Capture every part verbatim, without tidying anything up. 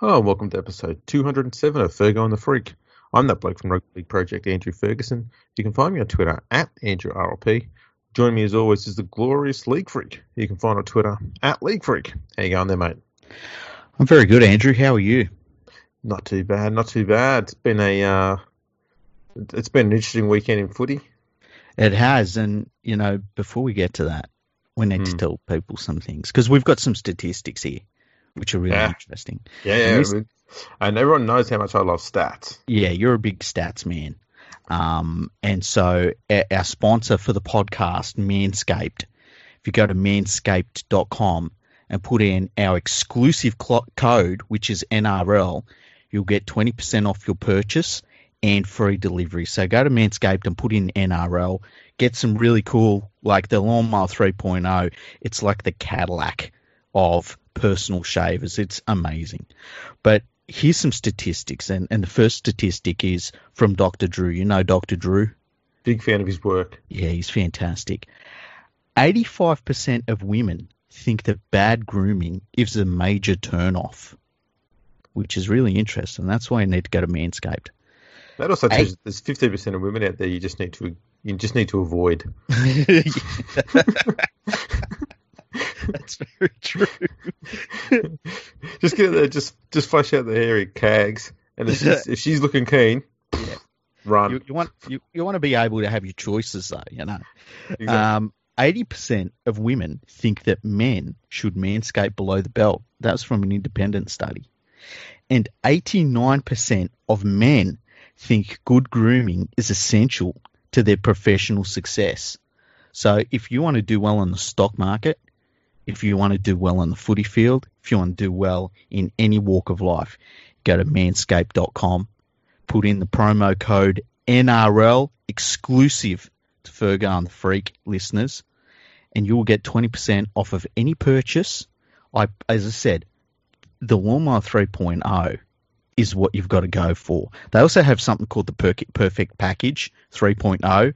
Hello and welcome to episode two hundred seven of Fergo and the Freak. I'm that bloke from Rugby League Project, Andrew Ferguson. You can find me on Twitter at Andrew R L P. Joining me as always is the glorious League Freak. You can find on Twitter at League Freak. How you going there, mate? I'm very good, Andrew. How are you? Not too bad, not too bad. It's been a uh, it's been an interesting weekend in footy. It has, and you know, before we get to that, we need mm. to tell people some things because we've got some statistics here, which are really yeah. interesting. Yeah, yeah. And, this, and everyone knows how much I love stats. Yeah, you're a big stats man. Um, and so our sponsor for the podcast, Manscaped, if you go to manscaped dot com and put in our exclusive code, which is N R L, you'll get twenty percent off your purchase and free delivery. So go to Manscaped and put in N R L. Get some really cool, like the Lawnmower three point oh. It's like the Cadillac of personal shavers. It's amazing. But here's some statistics, and, and the first statistic is from Doctor Drew. You know Doctor Drew? Big fan of his work. Yeah, he's fantastic. eighty-five percent of women think that bad grooming is a major turn-off, which is really interesting. That's why you need to go to Manscaped. That also tells you there's fifteen percent of women out there you just need to you just need to avoid. That's very true. Just get there, just just flush out the hairy cags, and if she's, if she's looking keen, yeah. run. You, you want you, you want to be able to have your choices, though, you know. Exactly. Um, eighty percent of women think that men should manscape below the belt. That's from an independent study, and eighty-nine percent of men think good grooming is essential to their professional success. So if you want to do well in the stock market, if you want to do well in the footy field, if you want to do well in any walk of life, go to manscaped dot com, put in the promo code N R L, exclusive to Fergo and the Freak listeners, and you will get twenty percent off of any purchase. I, as I said, the Walmart three point oh is what you've got to go for. They also have something called the Perfect Package three point oh,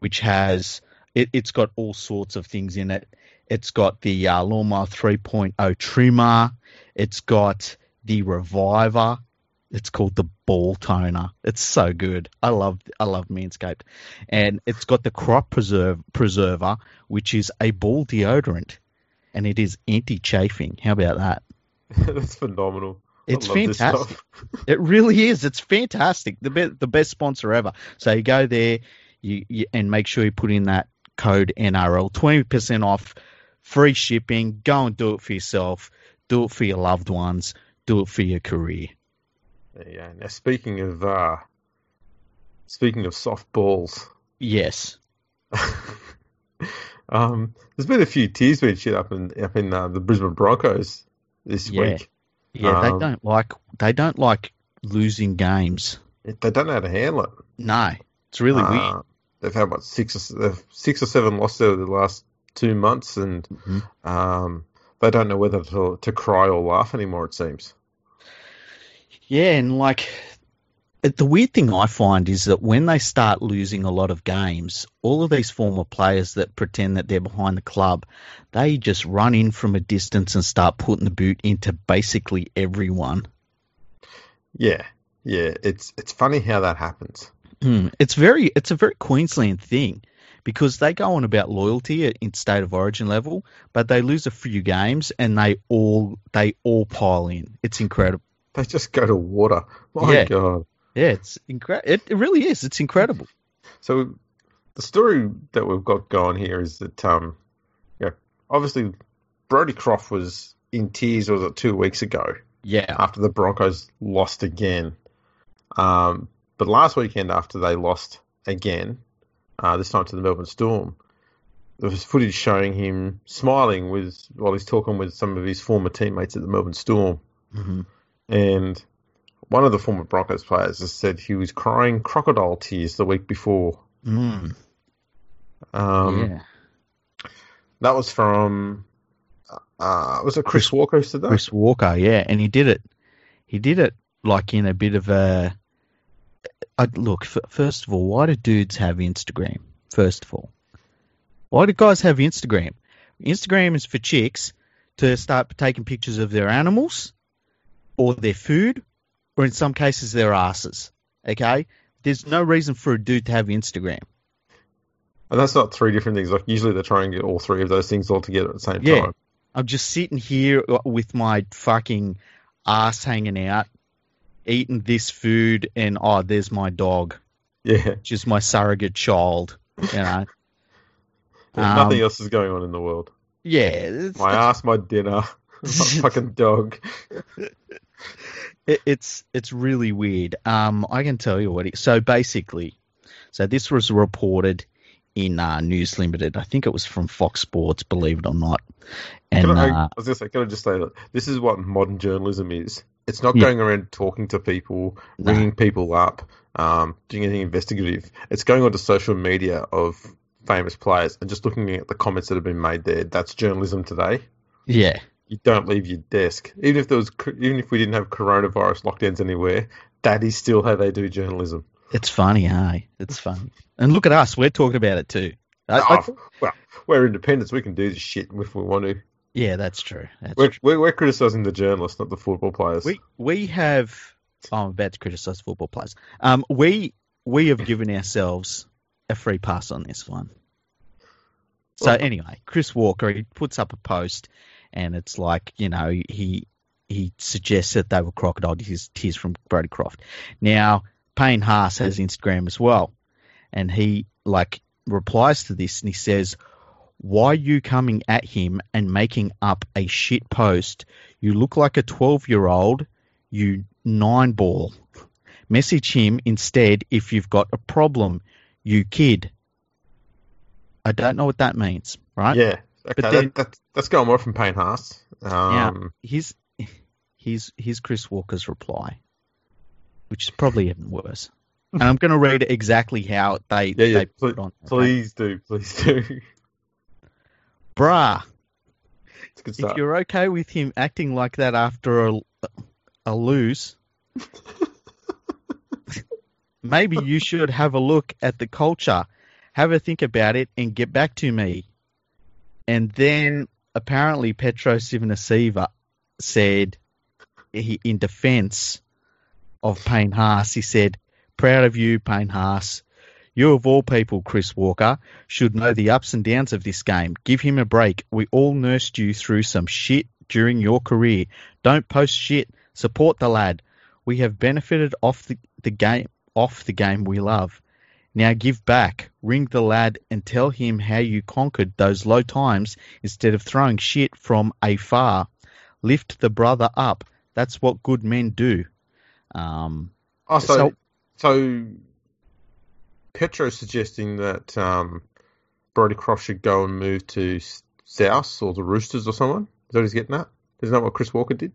which has, it, it's got all sorts of things in it. It's got the uh, Lawnmower three point oh trimmer. It's got the Reviver. It's called the Ball Toner. It's so good. I love I love Manscaped. And it's got the Crop preserve, Preserver, which is a ball deodorant, and it is anti-chafing. How about that? That's phenomenal. It's fantastic. It really is. It's fantastic. The be- the best sponsor ever. So you go there, you, you and make sure you put in that code N R L, twenty percent off, free shipping. Go and do it for yourself. Do it for your loved ones. Do it for your career. Yeah. Now speaking of uh, speaking of soft balls, yes. um, there's been a few tears being shit up in up in uh, the Brisbane Broncos this yeah. week. Yeah, um, they don't like they don't like losing games. They don't know how to handle it. No, it's really uh, weird. They've had what six or six or seven losses over the last two months, and mm-hmm. um, they don't know whether to, to cry or laugh anymore. It seems. Yeah, and like the weird thing I find is that when they start losing a lot of games, all of these former players that pretend that they're behind the club, they just run in from a distance and start putting the boot into basically everyone. Yeah, yeah, it's it's funny how that happens. Mm, it's very, it's a very Queensland thing because they go on about loyalty at, in state of origin level, but they lose a few games and they all they all pile in. It's incredible. They just go to water. My yeah. God. Yeah, it's incredible. It, it really is. It's incredible. So the story that we've got going here is that, um, yeah, you know, obviously Brodie Croft was in tears. Was it two weeks ago? Yeah. After the Broncos lost again. Um. But last weekend, after they lost again, uh, this time to the Melbourne Storm, there was footage showing him smiling with while he's talking with some of his former teammates at the Melbourne Storm. Mm-hmm. And one of the former Broncos players has said he was crying crocodile tears the week before. Mm. Um, yeah. That was from, uh, was it Chris, Chris Walker who said that? Chris Walker, yeah. And he did it. He did it like in a bit of a... I, look, f- first of all, why do dudes have Instagram? First of all, why do guys have Instagram? Instagram is for chicks to start taking pictures of their animals or their food, or in some cases their asses. Okay, there's no reason for a dude to have Instagram. And that's not three different things. Like usually they're trying to get all three of those things all together at the same yeah. time. I'm just sitting here with my fucking ass hanging out, eating this food, and oh, there's my dog. Yeah, which is my surrogate child. You know, um, nothing else is going on in the world. Yeah, my ass, my dinner, my fucking dog. It, it's it's really weird. Um, I can tell you what. It, so basically, so this was reported in uh, News Limited. I think it was from Fox Sports, believe it or not. And can I, uh, I was going to say, can I just say that this is what modern journalism is? It's not yeah. going around talking to people, no. ringing people up, um, doing anything investigative. It's going onto social media of famous players and just looking at the comments that have been made there. That's journalism today. Yeah. You don't leave your desk. Even if there was, even if we didn't have coronavirus lockdowns anywhere, that is still how they do journalism. It's funny, hey? It's funny. And look at us. We're talking about it too. I, oh, I, well, we're independents. We can do this shit if we want to. Yeah, that's true. That's we're, true. We're, we're criticising the journalists, not the football players. We we have... Oh, I'm about to criticise football players. Um, we we have given ourselves a free pass on this one. So well, anyway, Chris Walker, he puts up a post and it's like, you know, he he suggests that they were crocodile tears, tears from Brodie Croft. Now... Payne Haas has Instagram as well, and he like replies to this and he says, "Why are you coming at him and making up a shit post? You look like a twelve-year-old, you nine ball. Message him instead if you've got a problem, you kid." I don't know what that means, right? Yeah, okay, but then, that, that, that's going more from Payne Haas. Um, yeah, here's, here's, here's Chris Walker's reply, which is probably even worse. And I'm going to read it exactly how they, yeah, they yeah, put please, it on. Okay? Please do, please do. Brah, if you're okay with him acting like that after a, a lose, maybe you should have a look at the culture, have a think about it, and get back to me. And then apparently Petro Sivanaseva said he, in defense of Payne Haas, he said, "Proud of you, Payne Haas. You of all people, Chris Walker, should know the ups and downs of this game. Give him a break. We all nursed you through some shit during your career. Don't post shit. Support the lad. We have benefited off the, the game, off the game we love. Now give back. Ring the lad and tell him how you conquered those low times instead of throwing shit from afar. Lift the brother up. That's what good men do." Um, oh, so, so, so Petro's suggesting that um, Brodie Croft should go and move to South or the Roosters or someone? Is that what he's getting at? Isn't that what Chris Walker did?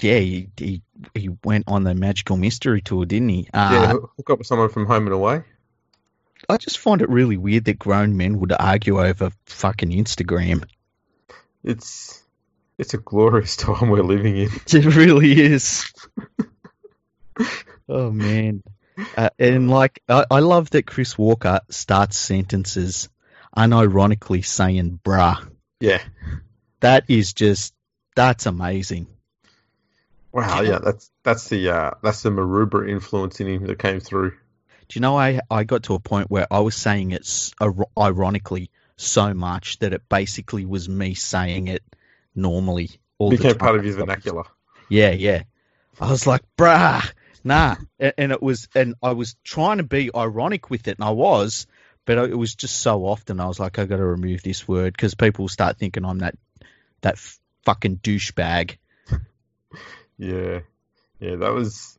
Yeah, he he, he went on the Magical Mystery Tour, didn't he? Uh, yeah, hook up with someone from Home and Away. I just find it really weird that grown men would argue over fucking Instagram. It's, it's a glorious time we're living in. It really is. Oh, man. Uh, and, like, I, I love that Chris Walker starts sentences unironically saying, "Bruh." Yeah. That is just, that's amazing. Wow, yeah, that's that's the uh, that's the Maroubra influence in him that came through. Do you know, I, I got to a point where I was saying it ironically so much that it basically was me saying it normally. All became the time. Part of his vernacular. Yeah, yeah. I was like, "Bruh." Nah, and it was, and I was trying to be ironic with it, and I was, but it was just so often I was like, I got to remove this word because people start thinking I'm that that fucking douchebag. Yeah, yeah, that was,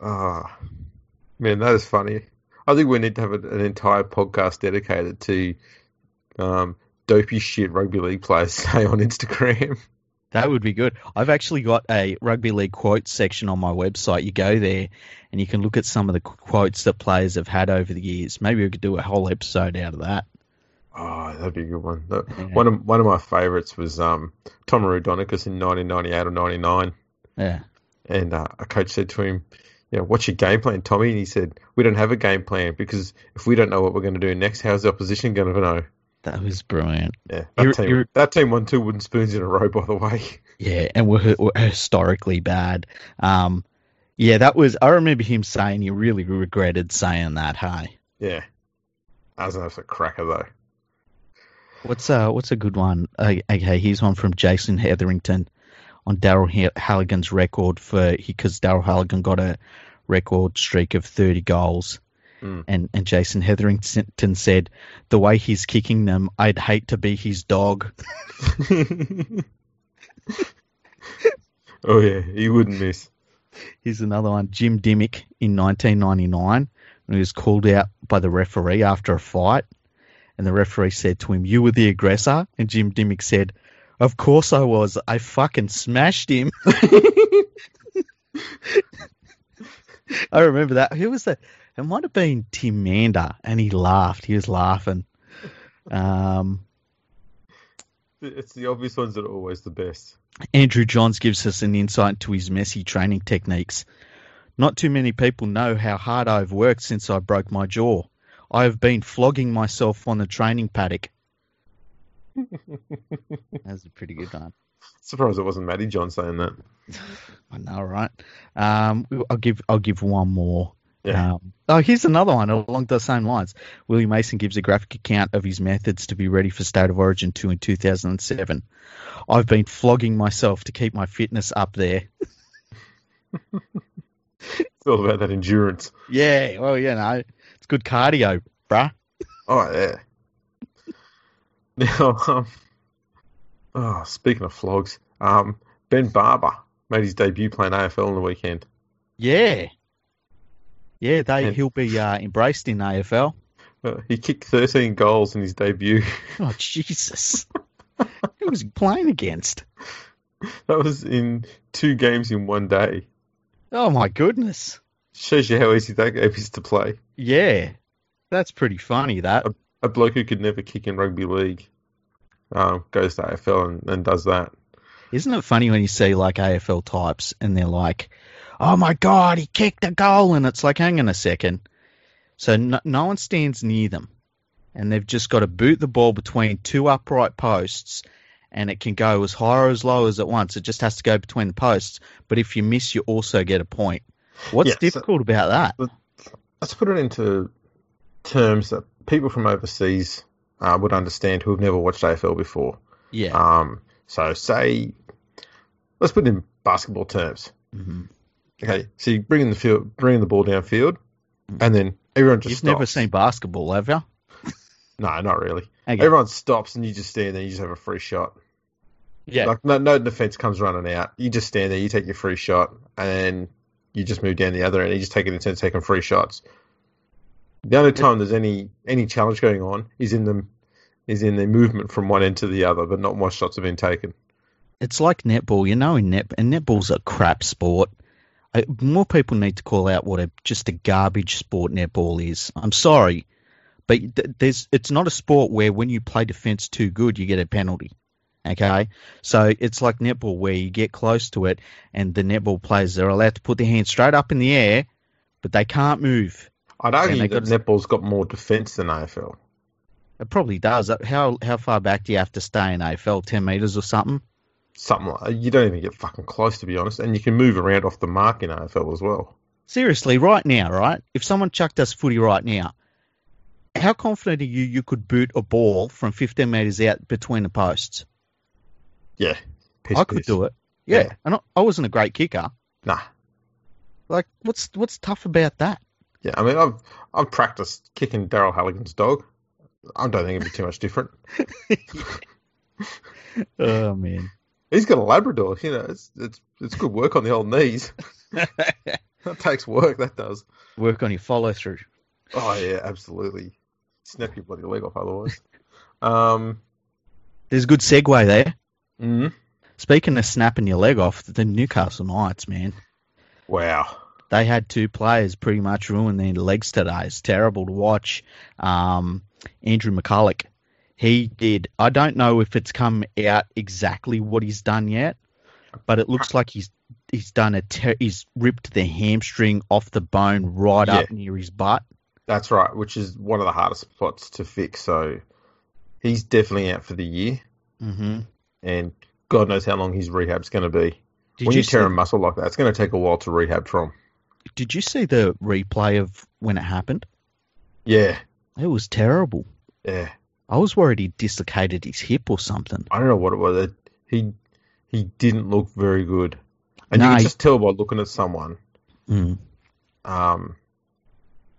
ah, oh, man, that is funny. I think we need to have an entire podcast dedicated to um, dopey shit rugby league players say on Instagram. That would be good. I've actually got a rugby league quotes section on my website. You go there and you can look at some of the quotes that players have had over the years. Maybe we could do a whole episode out of that. Oh, that'd be a good one. Yeah. One of one of my favourites was um, Tom Rodonicus in nineteen ninety-eight or ninety-nine. Yeah. And uh, a coach said to him, "You know, what's your game plan, Tommy?" And he said, "We don't have a game plan because if we don't know what we're going to do next, how's the opposition going to know?" That was brilliant. Yeah, that, you're, team, you're, that team won two wooden spoons in a row, by the way. Yeah, and were, were historically bad. Um, yeah, that was. I remember him saying he really regretted saying that. Hey. Yeah, that was an absolute cracker though. What's uh, what's a good one? Uh, okay, here's one from Jason Hetherington on Daryl Halligan's record for because Daryl Halligan got a record streak of thirty goals. Mm. And and Jason Hetherington said, the way he's kicking them, I'd hate to be his dog. Oh, yeah, he wouldn't miss. Here's another one. Jim Dimmick in nineteen ninety-nine, when he was called out by the referee after a fight. And the referee said to him, you were the aggressor? And Jim Dimmick said, of course I was. I fucking smashed him. I remember that. Who was that? It might have been Tim Mander, and he laughed. He was laughing. Um, it's the obvious ones that are always the best. Andrew Johns gives us an insight into his messy training techniques. Not too many people know how hard I've worked since I broke my jaw. I have been flogging myself on the training paddock. That's a pretty good one. Surprised it wasn't Matty John saying that. I know, right? Um, I'll give I'll give one more. Yeah. Um, oh, here's another one along the same lines. Willie Mason gives a graphic account of his methods to be ready for State of Origin two in two thousand seven. I've been flogging myself to keep my fitness up there. It's all about that endurance. Yeah, well, you know, it's good cardio, bruh. Oh, yeah. Now, um, oh, speaking of flogs, um, Ben Barber made his debut playing A F L on the weekend. Yeah. Yeah, they, he'll be uh, embraced in A F L. Uh, he kicked thirteen goals in his debut. Oh, Jesus. Who was he playing against? That was in two games in one day. Oh, my goodness. Shows you how easy that game is to play. Yeah. That's pretty funny, that. A, a bloke who could never kick in rugby league uh, goes to A F L and, and does that. Isn't it funny when you see, like, A F L types and they're like, oh, my God, he kicked a goal. And it's like, hang on a second. So no, no one stands near them. And they've just got to boot the ball between two upright posts. And it can go as high or as low as at once. It just has to go between the posts. But if you miss, you also get a point. What's yeah, difficult so, about that? Let's put it into terms that people from overseas uh, would understand who have never watched A F L before. Yeah. Um. So say, let's put it in basketball terms. Mm-hmm. Okay, so you bring in the field, bring the ball downfield, and then everyone just You've stops. You've never seen basketball, have you? No, not really. Okay. Everyone stops and you just stand there, you just have a free shot. Yeah. Like, no, no defense comes running out. You just stand there, you take your free shot, and you just move down the other end, and you just take it in turn taking free shots. The only time there's any, any challenge going on is in the, is in the movement from one end to the other, but not more shots have been taken. It's like netball. You know, in net, and netball's a crap sport. More people need to call out what a, just a garbage sport netball is. I'm sorry, but there's it's not a sport where when you play defense too good, you get a penalty, okay? So it's like netball where you get close to it and the netball players are allowed to put their hands straight up in the air, but they can't move. I'd argue that netball's got more defense than A F L. It probably does. How how far back do you have to stay in A F L, ten metres or something? Something like that. You don't even get fucking close, to be honest. And you can move around off the mark in A F L as well. Seriously, right now, right? If someone chucked us footy right now, how confident are you you could boot a ball from fifteen metres out between the posts? Yeah. Piss, I could piss. do it. Yeah. yeah. And I, I wasn't a great kicker. Nah. Like, what's what's tough about that? Yeah, I mean, I've, I've practiced kicking Daryl Halligan's dog. I don't think it'd be too much different. Oh, man. He's got a Labrador, you know. It's it's it's good work on the old knees. That takes work. That does work on your follow through. Oh yeah, absolutely. Snap your bloody leg off otherwise. Um, there's a good segue there. Mm-hmm. Speaking of snapping your leg off, the Newcastle Knights, man. Wow. They had two players pretty much ruin their legs today. It's terrible to watch. Um, Andrew McCulloch. He did. I don't know if it's come out exactly what he's done yet, but it looks like he's he's done a ter- he's ripped the hamstring off the bone right yeah. up near his butt. That's right, which is one of the hardest spots to fix. So he's definitely out for the year. Mm-hmm. And God knows how long his rehab's going to be. Did when you, you tear see... a muscle like that, it's going to take a while to rehab from. Did you see the replay of when it happened? Yeah. It was terrible. Yeah. I was worried he dislocated his hip or something. I don't know what it was. He he didn't look very good. And no, you can just tell by looking at someone. Mm. Um,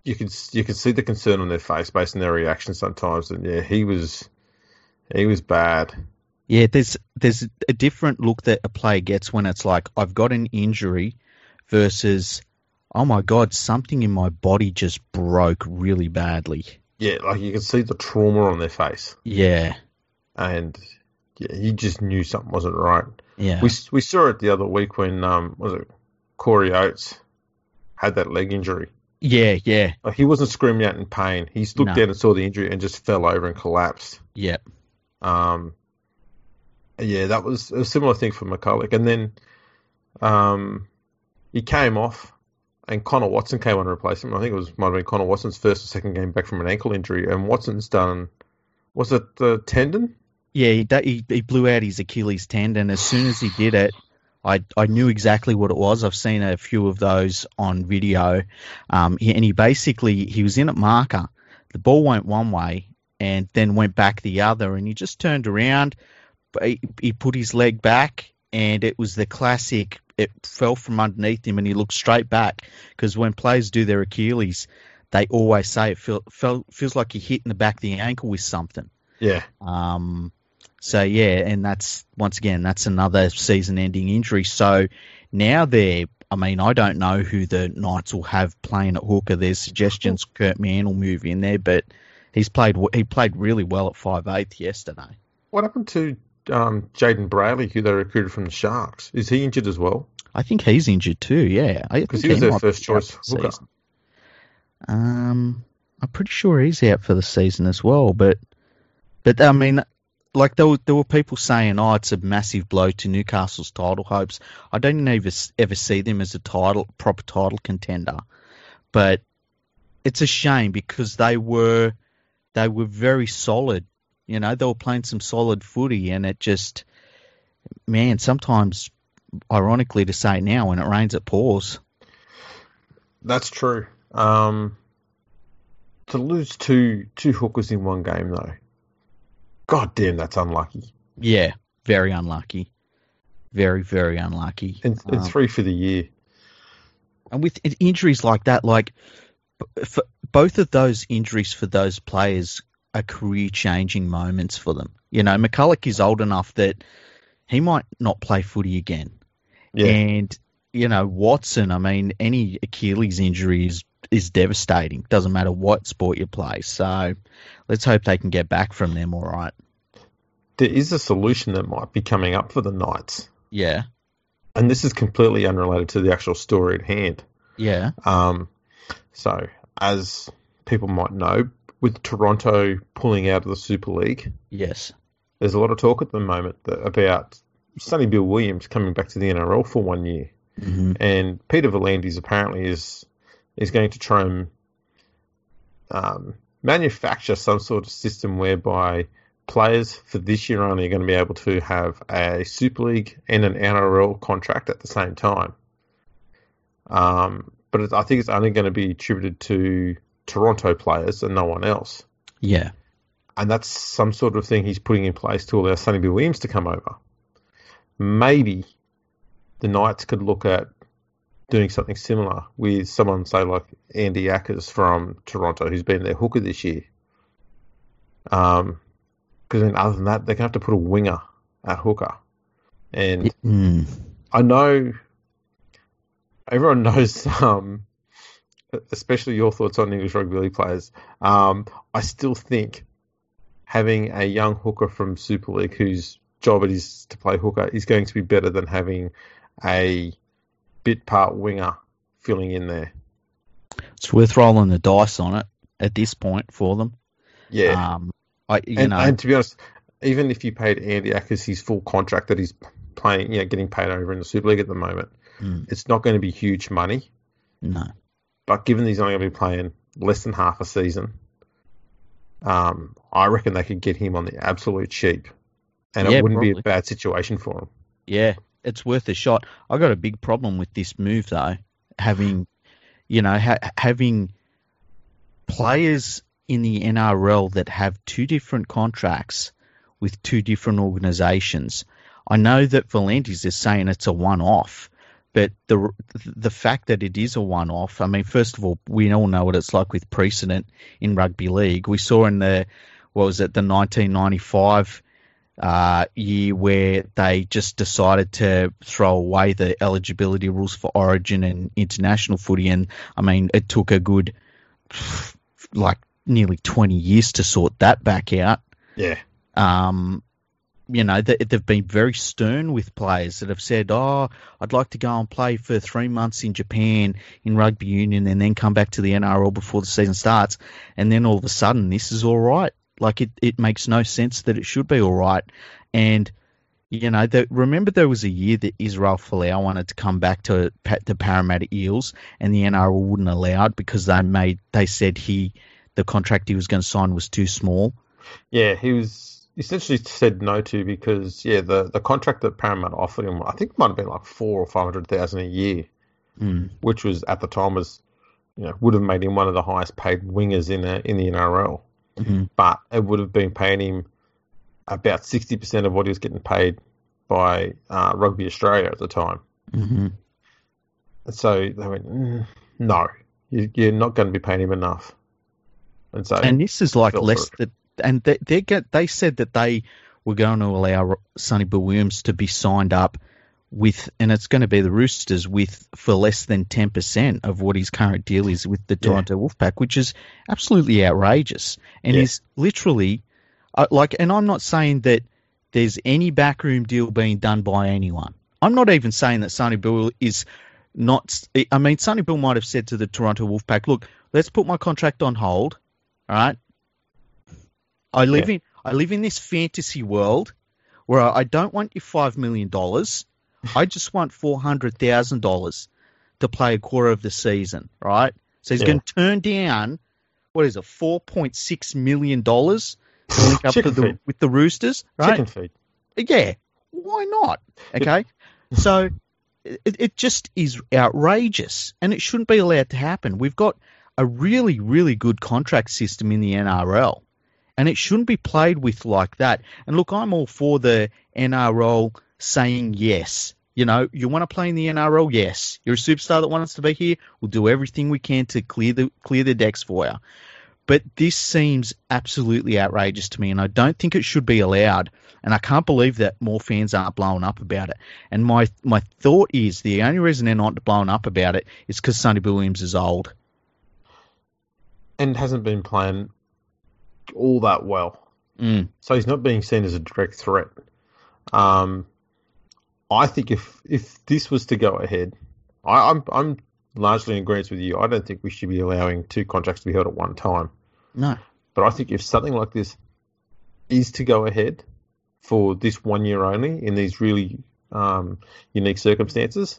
you could you could see the concern on their face based on their reaction sometimes. And yeah, he was he was bad. Yeah, there's there's a different look that a player gets when it's like, I've got an injury versus, oh my God, something in my body just broke really badly. Yeah, like you could see the trauma on their face. Yeah. And yeah, you just knew something wasn't right. Yeah. We we saw it the other week when, um, was it Corey Oates had that leg injury. Yeah, yeah. Like he wasn't screaming out in pain. He looked no. down and saw the injury and just fell over and collapsed. Yep. Um. Yeah, that was a similar thing for McCulloch. And then um, he came off and Connor Watson came on to replace him. I think it was might have been Connor Watson's first or second game back from an ankle injury. And Watson's done, was it the tendon? Yeah, he, he he blew out his Achilles tendon. As soon as he did it, I, I knew exactly what it was. I've seen a few of those on video. Um, he, and he basically, he was in at marker. The ball went one way and then went back the other. And he just turned around. He, he put his leg back and it was the classic, it fell from underneath him and he looked straight back. Because when players do their Achilles, they always say it feel, feel, feels like you hit in the back of the ankle with something. Yeah. Um. So, yeah, and that's, once again, that's another season-ending injury. So now they're, I mean, I don't know who the Knights will have playing at hooker. There's suggestions Kurt Mann will move in there, but he's played he played really well at five eighth yesterday. What happened to um, Jaden Brayley, who they recruited from the Sharks? Is he injured as well? I think he's injured too, yeah. Because he was their first-choice hooker. Um, I'm pretty sure he's out for the season as well, but, but I mean... Like, there were, there were people saying, oh, it's a massive blow to Newcastle's title hopes. I don't even ever see them as a title proper title contender. But it's a shame because they were they were very solid. You know, they were playing some solid footy and it just, man, sometimes, ironically to say it now, when it rains, it pours. That's true. Um, to lose two two hookers in one game, though. God damn, that's unlucky. Yeah, very unlucky. Very, very unlucky. And, and um, three for the year. And with injuries like that, like for both of those injuries for those players are career-changing moments for them. You know, McCulloch is old enough that he might not play footy again. Yeah. And, you know, Watson, I mean, any Achilles injury is, is devastating. Doesn't matter what sport you play. So let's hope they can get back from them all right. There is a solution that might be coming up for the Knights. Yeah. And this is completely unrelated to the actual story at hand. Yeah. Um. So, as people might know, with Toronto pulling out of the Super League, yes, there's a lot of talk at the moment that, about Sonny Bill Williams coming back to the N R L for one year. Mm-hmm. And Peter V'landys apparently is... is going to try and um, manufacture some sort of system whereby players for this year only are going to be able to have a Super League and an N R L contract at the same time. Um, but it, I think it's only going to be attributed to Toronto players and no one else. Yeah. And that's some sort of thing he's putting in place to allow Sonny Bill Williams to come over. Maybe the Knights could look at doing something similar with someone, say, like Andy Ackers from Toronto, who's been their hooker this year. Um, because then other than that, they're going to have to put a winger at hooker. And mm. I know everyone knows, um, especially your thoughts on English rugby league players. Um, I still think having a young hooker from Super League whose job it is to play hooker is going to be better than having a bit part winger filling in there. It's worth rolling the dice on it at this point for them. Yeah. Um, I, you and, know. and to be honest, even if you paid Andy Ackers his full contract that he's playing, you know, getting paid over in the Super League at the moment, mm. it's not going to be huge money. No. But given he's only going to be playing less than half a season, Um, I reckon they could get him on the absolute cheap, and yeah, it wouldn't probably be a bad situation for him. Yeah, it's worth a shot. I got a big problem with this move though, having you know ha- having players in the N R L that have two different contracts with two different organizations. I know that Valenti's is saying it's a one-off, but the the fact that it is a one-off, I mean, first of all, we all know what it's like with precedent in rugby league. We saw in the, what was it, the nineteen ninety-five uh, year where they just decided to throw away the eligibility rules for origin and international footy. And, I mean, it took a good, like, nearly twenty years to sort that back out. Yeah. Um. You know, they've been very stern with players that have said, oh, I'd like to go and play for three months in Japan in rugby union and then come back to the N R L before the season starts. And then all of a sudden, this is all right. Like, it, it makes no sense that it should be all right. And, you know, the, remember there was a year that Israel Folau wanted to come back to the Parramatta Eels and the N R L wouldn't allow it because they made they said he the contract he was going to sign was too small. Yeah, he was... essentially said no to because, yeah, the, the contract that Paramount offered him, I think it might have been like four or five hundred thousand a year, mm. which was at the time was, you know, would have made him one of the highest paid wingers in the, in the N R L. Mm-hmm. But it would have been paying him about sixty percent of what he was getting paid by uh, Rugby Australia at the time. Mm-hmm. And so they went, mm, no, you, you're not going to be paying him enough. And so, and this is like less than... And they they, get, they said that they were going to allow Sonny Bill Williams to be signed up with, and it's going to be the Roosters, with for less than ten percent of what his current deal is with the Toronto yeah. Wolfpack, which is absolutely outrageous. And yeah. is literally, uh, like, and I'm not saying that there's any backroom deal being done by anyone. I'm not even saying that Sonny Bill is not, I mean, Sonny Bill might have said to the Toronto Wolfpack, look, let's put my contract on hold, all right? I live yeah. in I live in this fantasy world where I don't want your five million dollars. I just want four hundred thousand dollars to play a quarter of the season, right? So he's yeah. going to turn down, what is it, four point six million dollars to link up to the, with the Roosters, right? Chicken feed. Yeah, why not? Okay, so it, it just is outrageous and it shouldn't be allowed to happen. We've got a really, really good contract system in the N R L. And it shouldn't be played with like that. And look, I'm all for the N R L saying yes. You know, you want to play in the N R L? Yes. You're a superstar that wants to be here? We'll do everything we can to clear the clear the decks for you. But this seems absolutely outrageous to me, and I don't think it should be allowed. And I can't believe that more fans aren't blowing up about it. And my, my thought is the only reason they're not blowing up about it is because Sonny Bill Williams is old. And hasn't been playing... all that well. Mm. So he's not being seen as a direct threat. Um, I think if if this was to go ahead, I, I'm I'm largely in agreement with you. I don't think we should be allowing two contracts to be held at one time. No. But I think if something like this is to go ahead for this one year only in these really um, unique circumstances,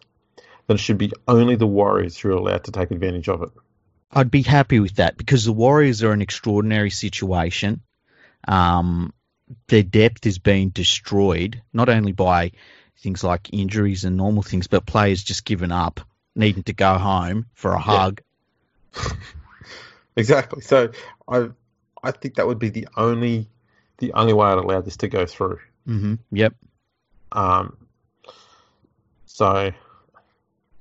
then it should be only the Warriors who are allowed to take advantage of it. I'd be happy with that because the Warriors are an extraordinary situation. Um, their depth is being destroyed, not only by things like injuries and normal things, but players just giving up, needing to go home for a hug. Yeah. Exactly. So I I think that would be the only the only way I'd allow this to go through. Mm-hmm. Yep. Um. So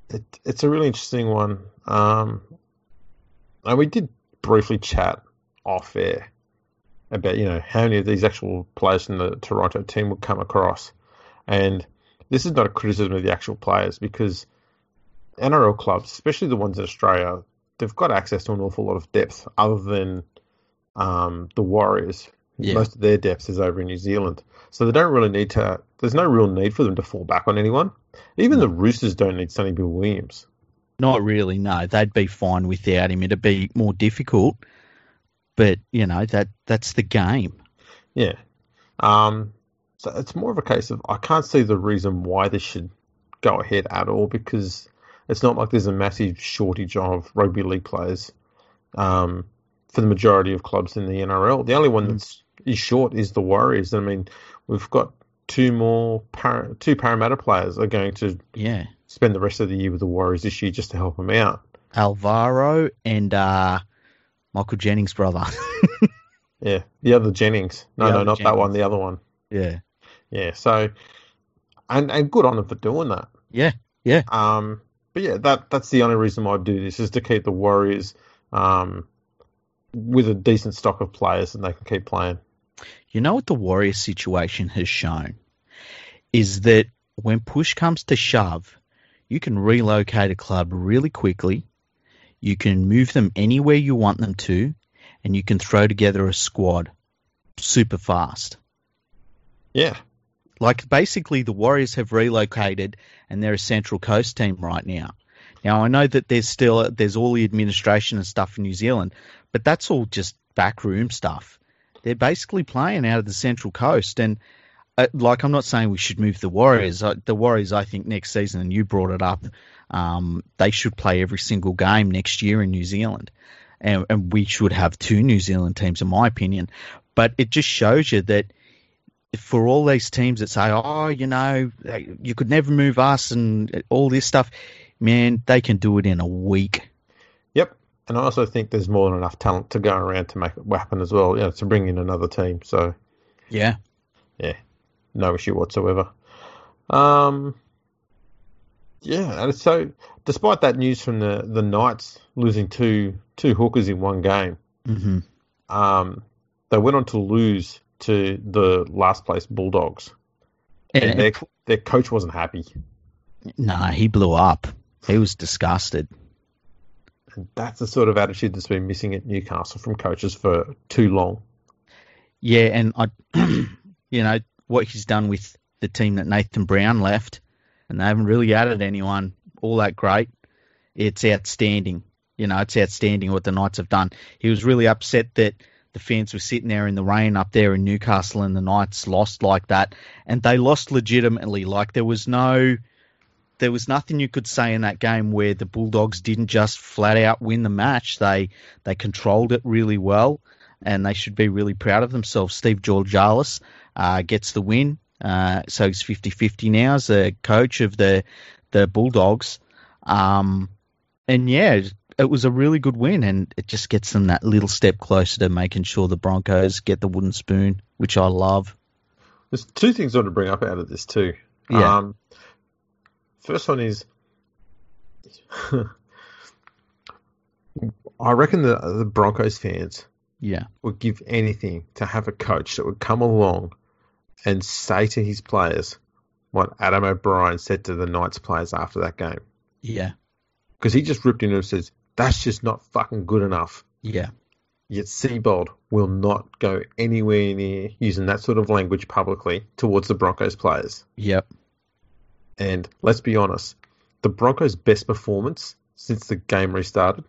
it, it's a really interesting one. Um. And we did briefly chat off air about, you know, how many of these actual players from the Toronto team would come across. And this is not a criticism of the actual players because N R L clubs, especially the ones in Australia, they've got access to an awful lot of depth other than um, the Warriors. Yeah. Most of their depth is over in New Zealand. So they don't really need to – there's no real need for them to fall back on anyone. Even the Roosters don't need Sonny Bill Williams. Not really, no. They'd be fine without him. It'd be more difficult, but, you know, that that's the game. Yeah. Um, so it's more of a case of I can't see the reason why this should go ahead at all because it's not like there's a massive shortage of rugby league players um, for the majority of clubs in the N R L. The only one mm. that's is short is the Warriors. I mean, we've got two more par- two Parramatta players are going to yeah. spend the rest of the year with the Warriors this year just to help them out. Alvaro and uh, Michael Jennings' brother. yeah, the other Jennings. No, the no, not Jennings. that one. The other one. Yeah, yeah. So, and and good on them for doing that. Yeah, yeah. Um, but yeah, that that's the only reason why I do this is to keep the Warriors um with a decent stock of players and they can keep playing. You know what the Warriors situation has shown is that when push comes to shove, you can relocate a club really quickly. You can move them anywhere you want them to, and you can throw together a squad super fast. Yeah. Like basically the Warriors have relocated and they're a Central Coast team right now. Now, I know that there's still there's all the administration and stuff in New Zealand, but that's all just backroom stuff. They're basically playing out of the Central Coast. And, uh, like, I'm not saying we should move the Warriors. I, the Warriors, I think, next season, and you brought it up, um, they should play every single game next year in New Zealand. And, and we should have two New Zealand teams, in my opinion. But it just shows you that for all these teams that say, oh, you know, you could never move us and all this stuff, man, they can do it in a week. Yep. And I also think there's more than enough talent to go around to make it happen as well, you know, to bring in another team. So, yeah. Yeah. No issue whatsoever. Um, yeah. And so, despite that news from the, the Knights losing two two hookers in one game, mm-hmm. um, they went on to lose to the last place Bulldogs. And, and their, their coach wasn't happy. Nah, he blew up. He was disgusted. And that's the sort of attitude that's been missing at Newcastle from coaches for too long. Yeah, and I, you know, what he's done with the team that Nathan Brown left, and they haven't really added anyone all that great. It's outstanding. You know, it's outstanding what the Knights have done. He was really upset that the fans were sitting there in the rain up there in Newcastle and the Knights lost like that. And they lost legitimately. Like, there was no... There was nothing you could say in that game where the Bulldogs didn't just flat out win the match. They they controlled it really well, and they should be really proud of themselves. Steve Georgallis uh, gets the win, uh, so he's fifty-fifty now as the coach of the the Bulldogs. Um, and, yeah, it was a really good win, and it just gets them that little step closer to making sure the Broncos get the wooden spoon, which I love. There's two things I want to bring up out of this too. Yeah. Um, First one is, I reckon the, the Broncos fans yeah. would give anything to have a coach that would come along and say to his players what Adam O'Brien said to the Knights players after that game. Yeah. Because he just ripped into him and says, that's just not fucking good enough. Yeah. Yet Seabold will not go anywhere near using that sort of language publicly towards the Broncos players. Yep. And let's be honest, the Broncos' best performance since the game restarted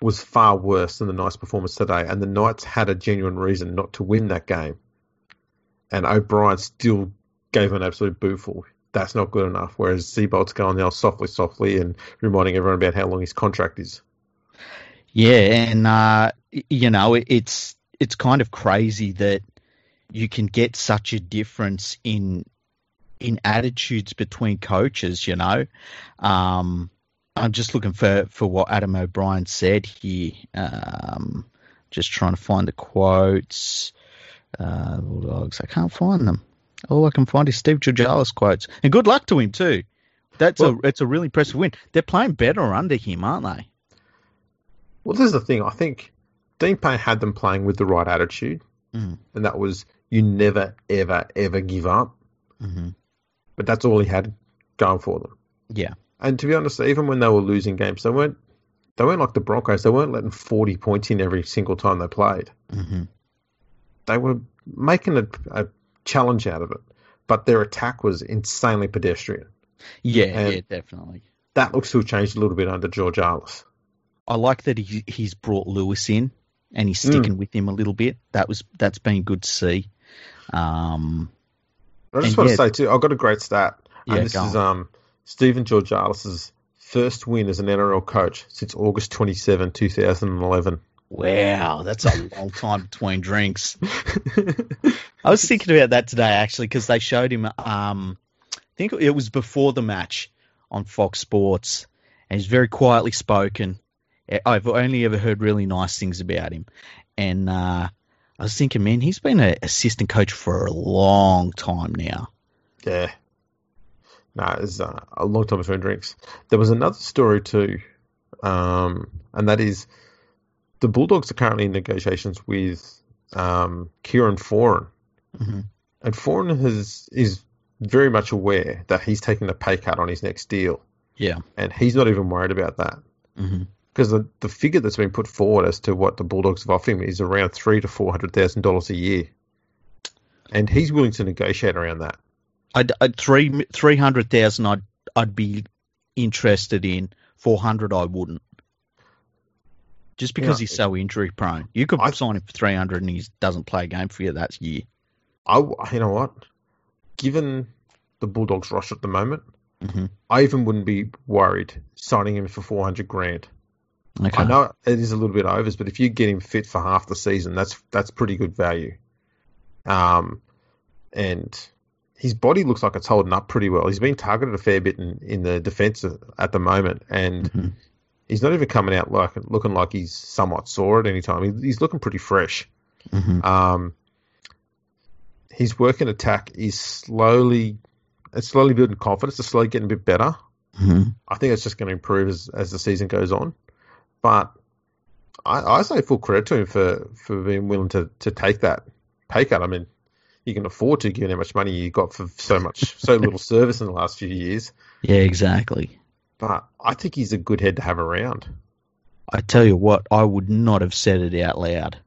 was far worse than the Knights' performance today, and the Knights had a genuine reason not to win that game. And O'Brien still gave an absolute bootful. That's not good enough, whereas Seabold's going there softly, softly, and reminding everyone about how long his contract is. Yeah, and, uh, you know, it's it's kind of crazy that you can get such a difference in... in attitudes between coaches, you know. Um, I'm just looking for, for what Adam O'Brien said here. Um, just trying to find the quotes. Uh, Bulldogs, I can't find them. All I can find is Steve Georgallis quotes. And good luck to him too. That's well, a, it's a really impressive win. They're playing better under him, aren't they? Well, this is the thing. I think Dean Payne had them playing with the right attitude, mm. and that was you never, ever, ever give up. Mm-hmm. But that's all he had going for them. Yeah. And to be honest, even when they were losing games, they weren't they weren't like the Broncos. They weren't letting forty points in every single time they played. Mm-hmm. They were making a, a challenge out of it, but their attack was insanely pedestrian. Yeah, and yeah, definitely. That looks to have changed a little bit under Georgallis. I like that he, he's brought Lewis in and he's sticking mm. with him a little bit. That was that's been good to see. Um. I just and want yet, to say, too, I've got a great stat. Yeah, and this is um, Stephen Georgallis' first win as an N R L coach since August twenty-seventh, two thousand eleven. Wow, that's a long time between drinks. I was thinking about that today, actually, because they showed him, um, I think it was before the match on Fox Sports, and he's very quietly spoken. I've only ever heard really nice things about him. And uh, I was thinking, man, he's been an assistant coach for a long time now. Yeah. No, it was uh, a long time between drinks. There was another story too, um, and that is the Bulldogs are currently in negotiations with um, Kieran Foran. Mm-hmm. And Foran has, is very much aware that he's taking a pay cut on his next deal. Yeah. And he's not even worried about that. Mm-hmm. Because the, the figure that's been put forward as to what the Bulldogs have offered him is around three to four hundred thousand dollars a year, and he's willing to negotiate around that. I'd, I'd three three hundred thousand. I'd I'd be interested in four hundred. I wouldn't, just because yeah, he's so injury prone. You could I, sign him for three hundred, and he doesn't play a game for you that year. I you know what? Given the Bulldogs roster at the moment, mm-hmm. I even wouldn't be worried signing him for four hundred grand. Okay. I know it is a little bit overs, but if you get him fit for half the season, that's that's pretty good value. Um, and his body looks like it's holding up pretty well. He's been targeted a fair bit in, in the defence at the moment, and mm-hmm. he's not even coming out like looking like he's somewhat sore at any time. He, he's looking pretty fresh. Mm-hmm. Um, his work in attack is slowly, it's slowly building confidence. It's slowly getting a bit better. Mm-hmm. I think it's just going to improve as, as the season goes on. But I, I say full credit to him for, for being willing to, to take that pay cut. I mean, you can afford to, given how much money you got for so much, so little service in the last few years. Yeah, exactly. But I think he's a good head to have around. I tell you what, I would not have said it out loud.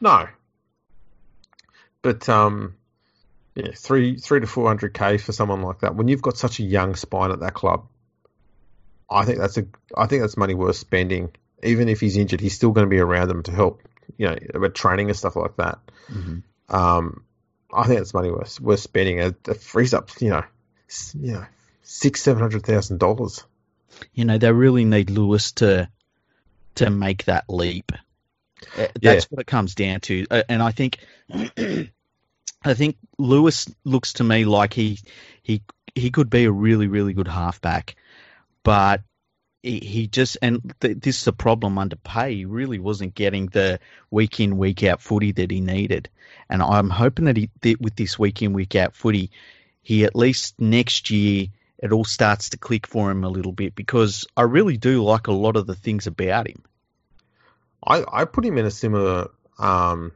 No. But um, yeah, three three to four hundred k for someone like that when you've got such a young spine at that club. I think that's a. I think that's money worth spending. Even if he's injured, he's still going to be around them to help, you know, about training and stuff like that. Mm-hmm. Um, I think that's money worth worth spending. It, it frees up, you know, you know, six seven hundred thousand dollars. You know, they really need Lewis to to make that leap. That's yeah. what it comes down to. And I think, I think Lewis looks to me like he he he could be a really really good halfback. But he, he just, and th- this is a problem under Pay. He really wasn't getting the week in, week out footy that he needed. And I'm hoping that, he, that with this week in, week out footy, he at least next year, it all starts to click for him a little bit, because I really do like a lot of the things about him. I, I put him in a similar um,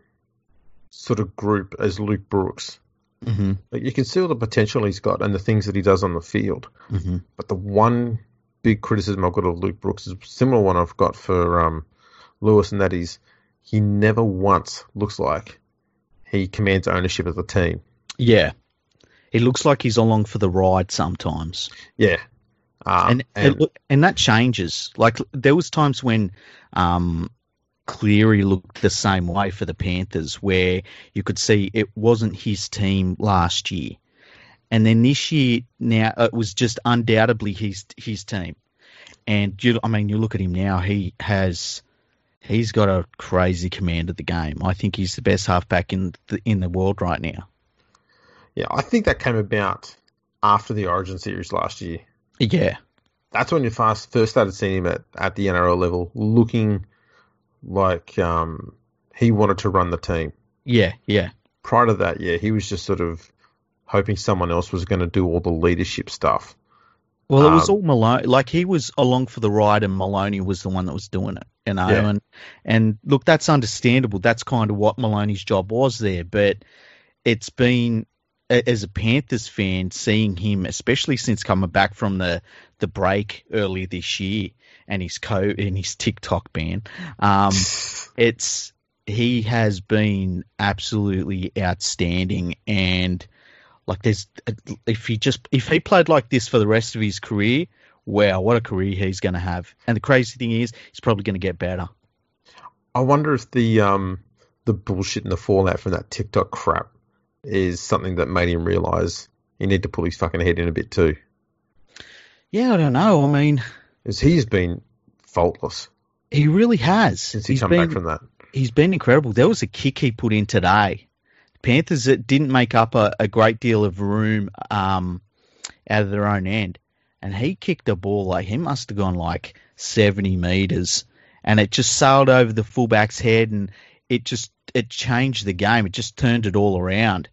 sort of group as Luke Brooks. Mm-hmm. But you can see all the potential he's got and the things that he does on the field. Mm-hmm. But the one big criticism I've got of Luke Brooks is a similar one I've got for um, Lewis, and that is he never once looks like he commands ownership of the team. Yeah. He looks like he's along for the ride sometimes. Yeah. Um, and, and and that changes. Like, there was times when um, Cleary looked the same way for the Panthers, where you could see it wasn't his team last year. And then this year, now it was just undoubtedly his his team. And you, I mean, you look at him now; he has he's got a crazy command of the game. I think he's the best halfback in the, in the world right now. Yeah, I think that came about after the Origin series last year. Yeah, that's when you first first started seeing him at, at the N R L level, looking like um, he wanted to run the team. Yeah, yeah. Prior to that, yeah, he was just sort of hoping someone else was going to do all the leadership stuff. Well, it was um, all Maloney. Like, he was along for the ride, and Maloney was the one that was doing it, you know. Yeah. And and look, that's understandable. That's kind of what Maloney's job was there. But it's been, as a Panthers fan, seeing him, especially since coming back from the, the break earlier this year, and his co and his TikTok ban, um, it's he has been absolutely outstanding. And like, there's, if he just if he played like this for the rest of his career, wow, what a career he's going to have! And the crazy thing is, he's probably going to get better. I wonder if the um the bullshit and the fallout from that TikTok crap is something that made him realise he needed to pull his fucking head in a bit too. Yeah, I don't know. I mean, he's been faultless. He really has. Since he's come been, back from that. He's been incredible. There was a kick he put in today. Panthers that didn't make up a, a great deal of room um, out of their own end. And he kicked a ball like he must have gone like seventy metres. And it just sailed over the fullback's head and it just it changed the game. It just turned it all around.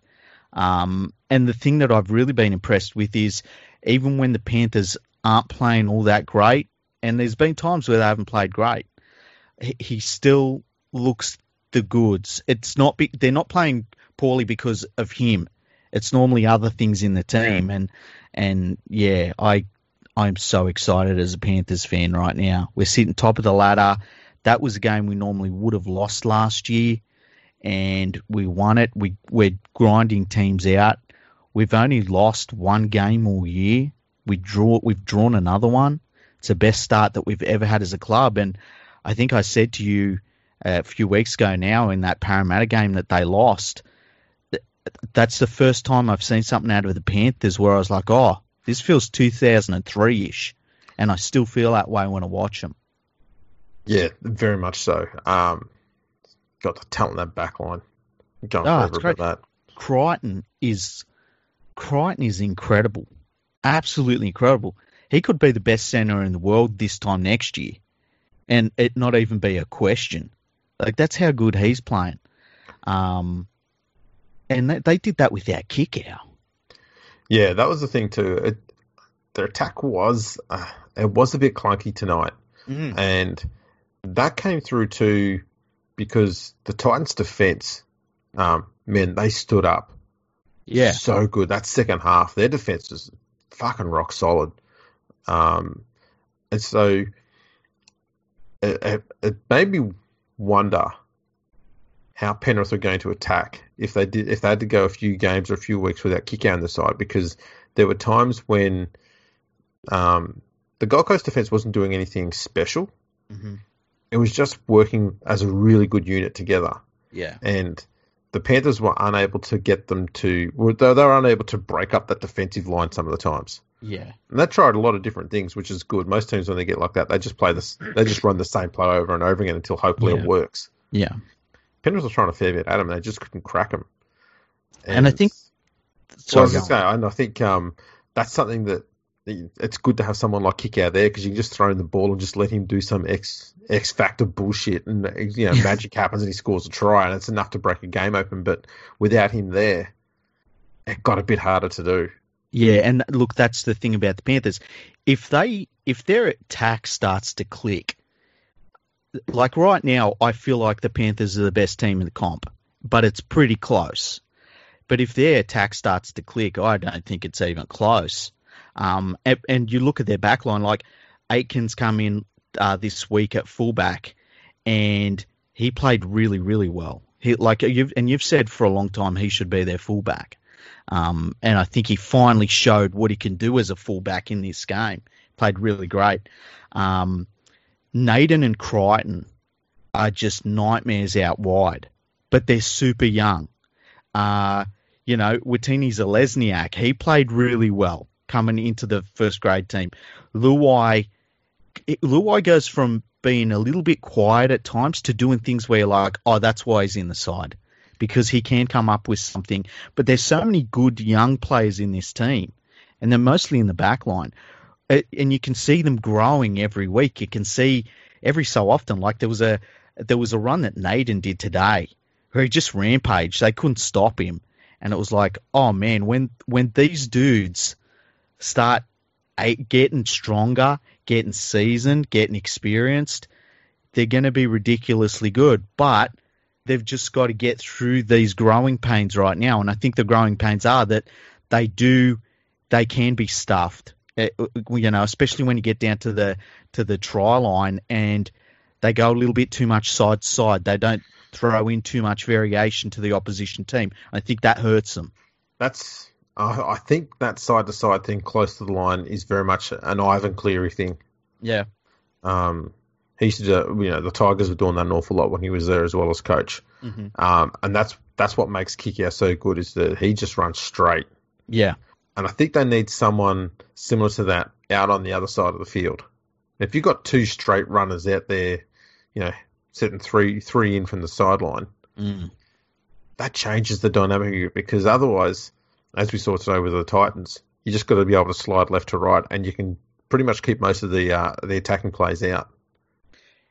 Um, and the thing that I've really been impressed with is even when the Panthers aren't playing all that great, and there's been times where they haven't played great, he, he still looks the goods. It's not be, they're not playing poorly because of him. It's normally other things in the team. And, and yeah, I, I'm so excited as a Panthers fan right now. We're sitting top of the ladder. That was a game we normally would have lost last year, and we won it. We, we're grinding teams out. We've only lost one game all year. We draw, we've drawn another one. It's the best start that we've ever had as a club. And I think I said to you a few weeks ago now in that Parramatta game that they lost, that's the first time I've seen something out of the Panthers where I was like, oh, this feels two thousand three-ish, and I still feel that way when I watch them. Yeah, very much so. Um, got the talent in that back line. Going oh, over about that. Crichton is Crichton is incredible. Absolutely incredible. He could be the best centre in the world this time next year, and it not even be a question. Like, that's how good he's playing. Um, and they, they did that without kick out. Yeah, that was the thing too. It, their attack was uh, it was a bit clunky tonight, mm. and that came through too because the Titans' defense, um, man, they stood up. Yeah, so good. That second half, their defense was fucking rock solid. Um, and so it, it, it made me wonder how Penrith were going to attack if they did if they had to go a few games or a few weeks without kick out on the side, because there were times when um, the Gold Coast defence wasn't doing anything special. Mm-hmm. It was just working as a really good unit together. Yeah, and the Panthers were unable to get them to – they were unable to break up that defensive line some of the times. Yeah. And they tried a lot of different things, which is good. Most teams when they get like that, they just play this, they just run the same play over and over again until hopefully yeah. it works. Yeah. Penrith was trying a fair bit at them, and they just couldn't crack them. And, and I think so. I was just saying, and I think um, that's something that it's good to have someone like Kick out there, because you can just throw him the ball and just let him do some X X factor bullshit, and you know magic happens and he scores a try, and it's enough to break a game open. But without him there, it got a bit harder to do. Yeah, and look, that's the thing about the Panthers. If they if their attack starts to click. Like right now, I feel like the Panthers are the best team in the comp, but it's pretty close. But if their attack starts to click, I don't think it's even close. Um, and, and you look at their back line, like Aitken's come in uh, this week at fullback, and he played really, really well. He, like you've, and you've said for a long time he should be their fullback. Um, and I think he finally showed what he can do as a fullback in this game. Played really great. Um Naden and Crichton are just nightmares out wide, but they're super young. Uh, you know, Watini Zalesniak, he played really well coming into the first grade team. Luai, Luai goes from being a little bit quiet at times to doing things where you're like, oh, that's why he's in the side, because he can come up with something. But there's so many good young players in this team, and they're mostly in the back line. And you can see them growing every week. You can see every so often, like there was a there was a run that Naden did today where he just rampaged. They couldn't stop him. And it was like, oh, man, when when these dudes start getting stronger, getting seasoned, getting experienced, they're going to be ridiculously good. But they've just got to get through these growing pains right now. And I think the growing pains are that they do, they can be stuffed. It, you know, especially when you get down to the to the try line and they go a little bit too much side to side. They don't throw in too much variation to the opposition team. I think that hurts them. That's uh, I think that side to side thing close to the line is very much an Ivan Cleary thing. Yeah. Um, he used to do, you know, the Tigers were doing that an awful lot when he was there as well as coach. Mm-hmm. Um, and that's that's what makes Kiki so good, is that he just runs straight. Yeah. And I think they need someone similar to that out on the other side of the field. If you've got two straight runners out there you know, sitting three three in from the sideline, mm. that changes the dynamic, because otherwise, as we saw today with the Titans, you just got to be able to slide left to right, and you can pretty much keep most of the uh, the attacking plays out.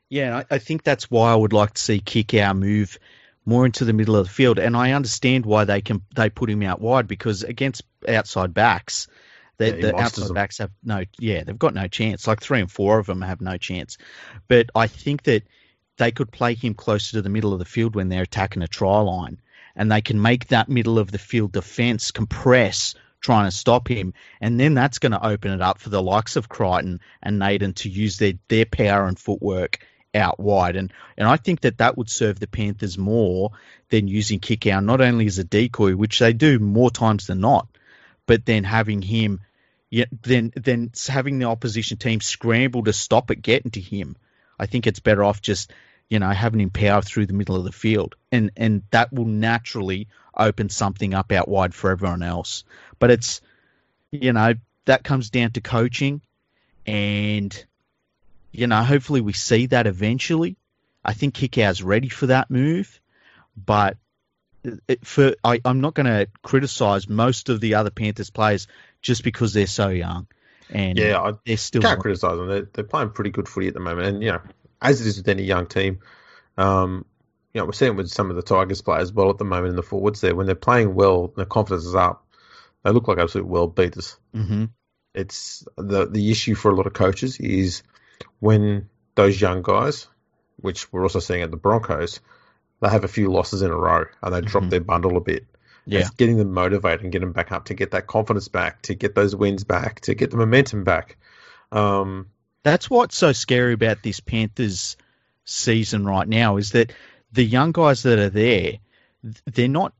Yeah, I think that's why I would like to see Kikau move more into the middle of the field, and I understand why they can they put him out wide, because against outside backs, they, yeah, the outside them. backs have no yeah they've got no chance. Like three and four of them have no chance, but I think that they could play him closer to the middle of the field when they're attacking a try line, and they can make that middle of the field defence compress, trying to stop him, and then that's going to open it up for the likes of Crichton and Naden to use their their power and footwork out wide, and and I think that that would serve the Panthers more than using Kikau not only as a decoy, which they do more times than not, but then having him, yeah, then then having the opposition team scramble to stop it getting to him. I think it's better off just, you know, having him power through the middle of the field, and and that will naturally open something up out wide for everyone else. But it's, you know, that comes down to coaching, and, you know, hopefully we see that eventually. I think Kikau's ready for that move, but it, for I, I'm not going to criticise most of the other Panthers players just because they're so young. And yeah, I they're still can't criticise them. They're, they're playing pretty good footy at the moment, and, you know, as it is with any young team, um, you know, we're seeing with some of the Tigers players well at the moment in the forwards there. When they're playing well, their confidence is up. They look like absolute world beaters. Mm-hmm. It's the the issue for a lot of coaches is when those young guys, which we're also seeing at the Broncos, they have a few losses in a row and they mm-hmm. drop their bundle a bit. Yeah. It's getting them motivated and getting them back up, to get that confidence back, to get those wins back, to get the momentum back. Um, That's what's so scary about this Panthers season right now, is that the young guys that are there, they're not,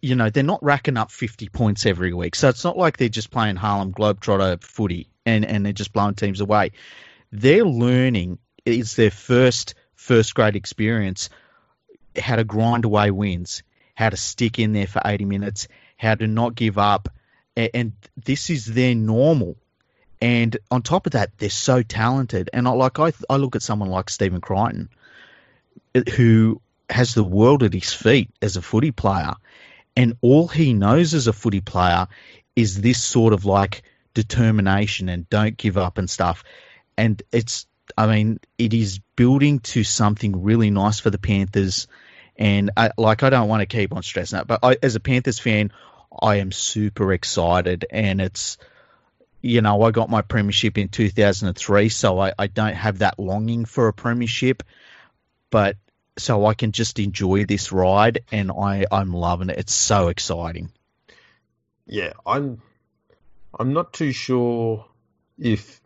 you know, they're not racking up fifty points every week. So it's not like they're just playing Harlem Globetrotter footy and, and they're just blowing teams away. They're learning, it's their first first grade experience, how to grind away wins, how to stick in there for eighty minutes, how to not give up. And this is their normal. And on top of that, they're so talented. And I, like I, I look at someone like Stephen Crichton, who has the world at his feet as a footy player, and all he knows as a footy player is this sort of like determination and don't give up and stuff. And it's, I mean, it is building to something really nice for the Panthers. And I, like, I don't want to keep on stressing that, but I, as a Panthers fan, I am super excited. And it's, you know, I got my premiership in two thousand three, so I, I don't have that longing for a premiership, but so I can just enjoy this ride, and I, I'm loving it. It's so exciting. Yeah, I'm, I'm not too sure if.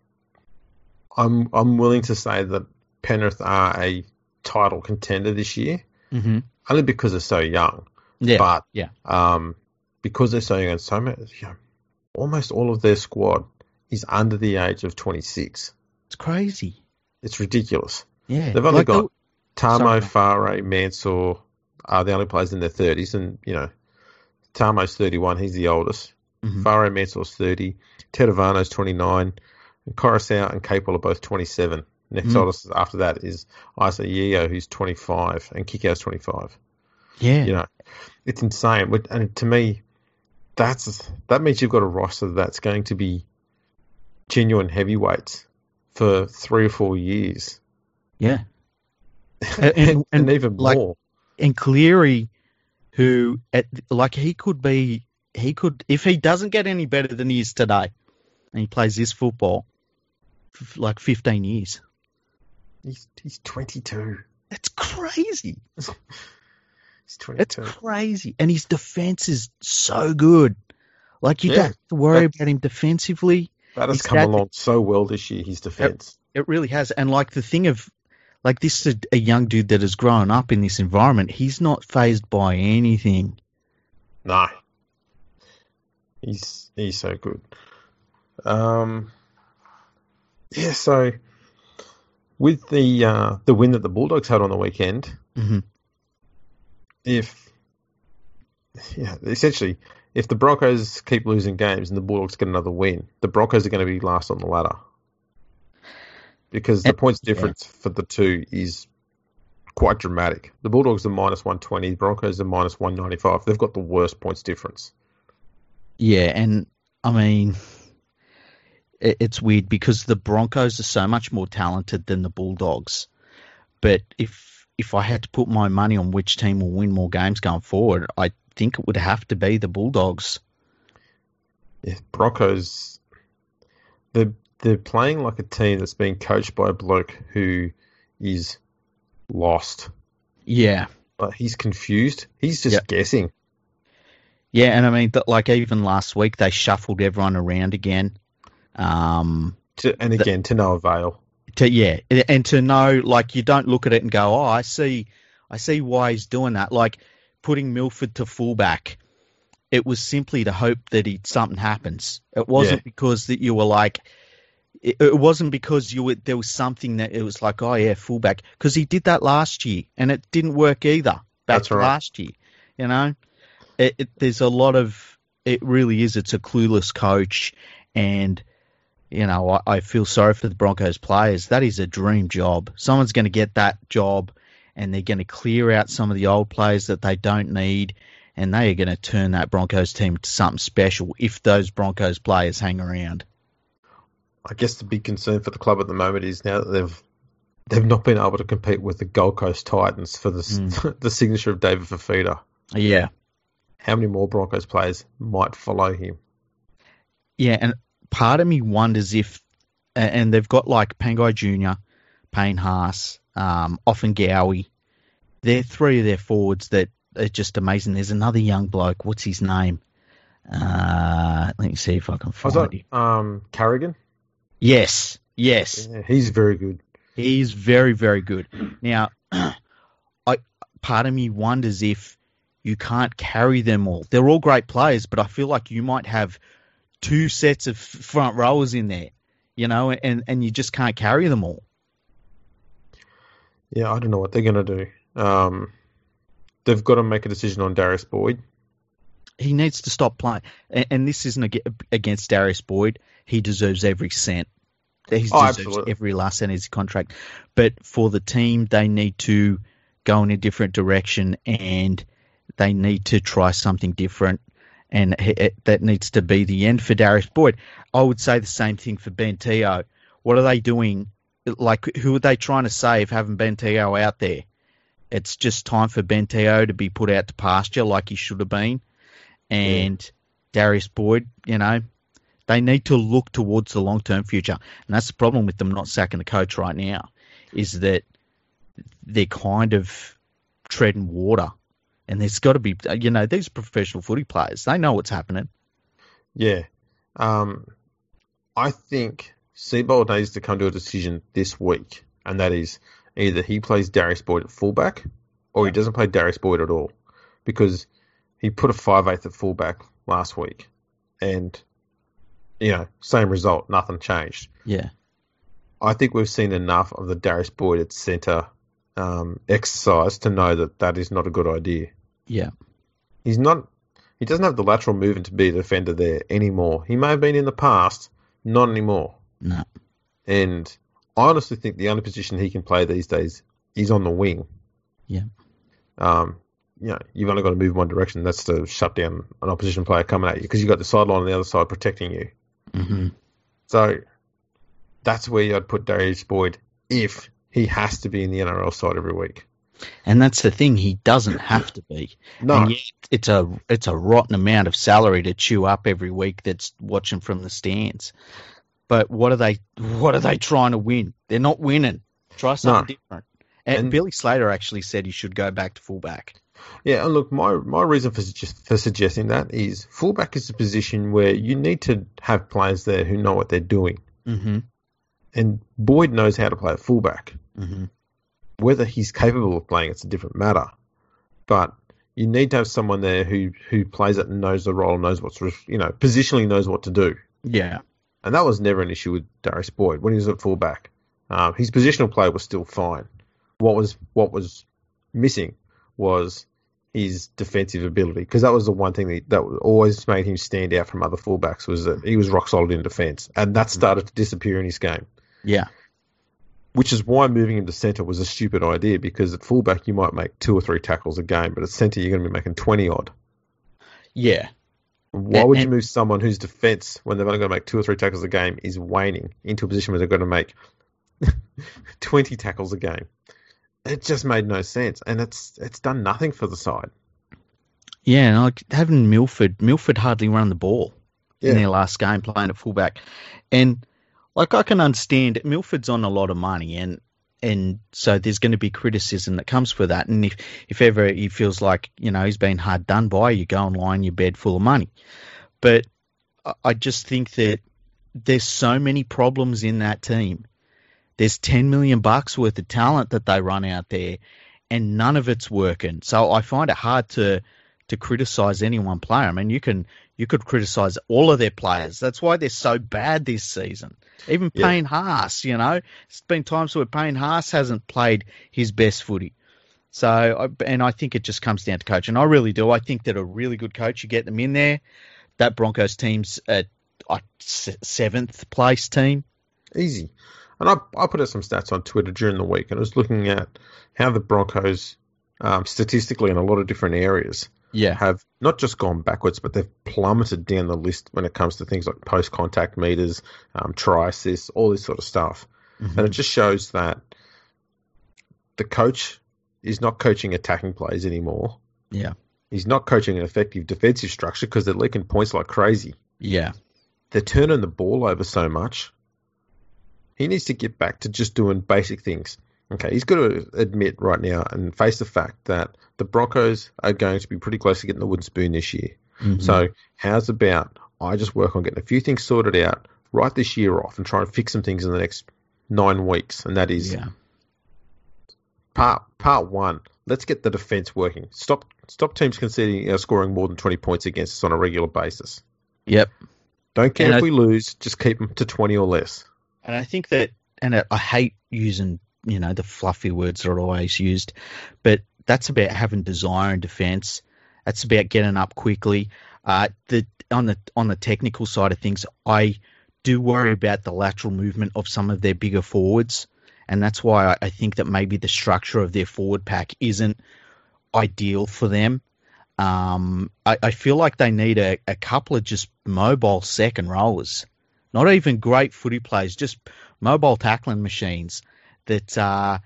I'm I'm willing to say that Penrith are a title contender this year, mm-hmm. only because they're so young. Yeah, but yeah. Um, because they're so young and so much, you know, almost all of their squad is under the age of twenty-six. It's crazy. It's ridiculous. Yeah, they've only like got the... Tamo, Farah, Mansour are the only players in their thirties, and you know, Tamo's thirty-one. He's the oldest. Mm-hmm. Farah Mansour's thirty. Tedovano's twenty-nine. Coruscant and Capel are both twenty-seven. Next mm. oldest after that is Isa Yeo, who's twenty-five, and Kikau's twenty-five. Yeah. You know, it's insane. And to me, that's that means you've got a roster that's going to be genuine heavyweights for three or four years. Yeah. and, and, and even like, more. And Cleary, who, at, like, he could be, he could, if he doesn't get any better than he is today, and he plays this football, like fifteen years. He's he's twenty-two. That's crazy. He's twenty-two. That's crazy, and his defense is so good. Like you yeah, don't have to worry that, about him defensively. That has he's come that, along so well this year. His defense. It, it really has, and like the thing of, like this is a, a young dude that has grown up in this environment. He's not fazed by anything. No. He's he's so good. Um. Yeah, so with the uh, the win that the Bulldogs had on the weekend, mm-hmm. if yeah, essentially if the Broncos keep losing games and the Bulldogs get another win, the Broncos are going to be last on the ladder because the and, points difference yeah. for the two is quite dramatic. The Bulldogs are minus one twenty, the Broncos are minus one ninety-five. They've got the worst points difference. Yeah, and I mean, it's weird because the Broncos are so much more talented than the Bulldogs. But if if I had to put my money on which team will win more games going forward, I think it would have to be the Bulldogs. Yeah, Broncos, they're, they're playing like a team that's being coached by a bloke who is lost. Yeah. But he's confused. He's just yep. guessing. Yeah, and I mean, th- like even last week, they shuffled everyone around again. Um, to, and again, th- to no avail. To, yeah, and to know, like, you don't look at it and go, oh, I see I see why he's doing that. Like, putting Milford to fullback, it was simply to hope that he, something happens. It wasn't yeah. because that you were like, it, it wasn't because you were, there was something that it was like, oh, yeah, fullback. Because he did that last year, and it didn't work either back That's to right. last year, you know? It, it, there's a lot of, it really is, it's a clueless coach, and you know, I, I feel sorry for the Broncos players. That is a dream job. Someone's going to get that job and they're going to clear out some of the old players that they don't need, and they are going to turn that Broncos team to something special if those Broncos players hang around. I guess the big concern for the club at the moment is now that they've they've not been able to compete with the Gold Coast Titans for the, mm. the signature of David Fafita. Yeah. How many more Broncos players might follow him? Yeah, and part of me wonders if, and they've got like Pangai Junior, Payne Haas, um, Offangawi. They're three of their forwards that are just amazing. There's another young bloke. What's his name? Uh, let me see if I can find Was that, him. Um, Carrigan? Yes, yes. Yeah, he's very good. He's very, very good. Now, I part of me wonders if you can't carry them all. They're all great players, but I feel like you might have two sets of front rowers in there, you know, and, and you just can't carry them all. Yeah, I don't know what they're going to do. Um, they've got to make a decision on Darius Boyd. He needs to stop playing. And, and this isn't against Darius Boyd. He deserves every cent. He oh, deserves absolutely. every last cent of his contract. But for the team, they need to go in a different direction, and they need to try something different. And that needs to be the end for Darius Boyd. I would say the same thing for Ben Teo. What are they doing? Like, who are they trying to save having Ben Teo out there? It's just time for Ben Teo to be put out to pasture like he should have been. And yeah. Darius Boyd, you know, they need to look towards the long-term future. And that's the problem with them not sacking the coach right now, is that they're kind of treading water. And there's got to be, you know, these professional footy players, they know what's happening. Yeah. Um, I think Seabold needs to come to a decision this week, and that is either he plays Darius Boyd at fullback or he doesn't play Darius Boyd at all, because he put a five-eighth at fullback last week and, you know, same result, nothing changed. Yeah. I think we've seen enough of the Darius Boyd at centre Um, exercise to know that that is not a good idea. Yeah. He's not, he doesn't have the lateral movement to be a defender there anymore. He may have been in the past, not anymore. No. And I honestly think the only position he can play these days is on the wing. Yeah. Um, you know, you've only got to move one direction. That's to shut down an opposition player coming at you, because you've got the sideline on the other side protecting you. Mm-hmm. So that's where I'd put Darius Boyd if he has to be in the N R L side every week. And that's the thing, he doesn't have to be. No. And yet it's a, it's a rotten amount of salary to chew up every week that's watching from the stands. But what are they what are they trying to win? They're not winning. Try something no. different. And, and Billy Slater actually said he should go back to fullback. Yeah, and look, my, my reason for, for suggesting that is fullback is a position where you need to have players there who know what they're doing. Mm-hmm. And Boyd knows how to play at fullback. Mm-hmm. Whether he's capable of playing, it's a different matter. But you need to have someone there who, who plays it and knows the role, knows what's, you know, positionally knows what to do. Yeah. And that was never an issue with Darius Boyd when he was at fullback. Um, his positional play was still fine. What was what was missing was his defensive ability, because that was the one thing that, that always made him stand out from other fullbacks, was that he was rock solid in defence, and that started to disappear in his game. Yeah. which is why moving him to centre was a stupid idea, because at fullback you might make two or three tackles a game, but at centre you're going to be making twenty odd. Yeah. Why and, would you and, move someone whose defence, when they're only going to make two or three tackles a game, is waning into a position where they're going to make twenty tackles a game? It just made no sense, and it's it's done nothing for the side. Yeah, and like having Milford, Milford hardly ran the ball yeah. in their last game playing at fullback, and like I can understand, Milford's on a lot of money, and and so there's going to be criticism that comes for that. And if, if ever he feels like, you know, he's been hard done by, you go and lie in your bed full of money. But I just think that there's so many problems in that team. There's ten million bucks worth of talent that they run out there, and none of it's working. So I find it hard to to criticize any one player. I mean, you can you could criticize all of their players. That's why they're so bad this season. Even yeah. Payne Haas, you know, there's been times where Payne Haas hasn't played his best footy. So, and I think it just comes down to coach, and I really do. I think that a really good coach, you get them in there. That Broncos team's a, a seventh place team, easy. And I, I put out some stats on Twitter during the week, and I was looking at how the Broncos, um, statistically in a lot of different areas, yeah. have not just gone backwards, but they've plummeted down the list when it comes to things like post-contact meters, um, try assists, all this sort of stuff. Mm-hmm. And it just shows that the coach is not coaching attacking plays anymore. Yeah, he's not coaching an effective defensive structure because they're leaking points like crazy. Yeah, they're turning the ball over so much. He needs to get back to just doing basic things. Okay, he's got to admit right now and face the fact that the Broncos are going to be pretty close to getting the wooden spoon this year. Mm-hmm. So how's about I just work on getting a few things sorted out, write this year off, and try and fix some things in the next nine weeks. And that is yeah. part part one. Let's get the defence working. Stop stop teams conceding uh, scoring more than twenty points against us on a regular basis. Yep. Don't care and if I... we lose. Just keep them to twenty or less. And I think that, and I hate using, you know, the fluffy words that are always used, but that's about having desire and defence. That's about getting up quickly. Uh, the on the on the technical side of things, I do worry about the lateral movement of some of their bigger forwards, and that's why I think that maybe the structure of their forward pack isn't ideal for them. Um, I, I feel like they need a, a couple of just mobile second rollers. Not even great footy plays, just mobile tackling machines that, uh,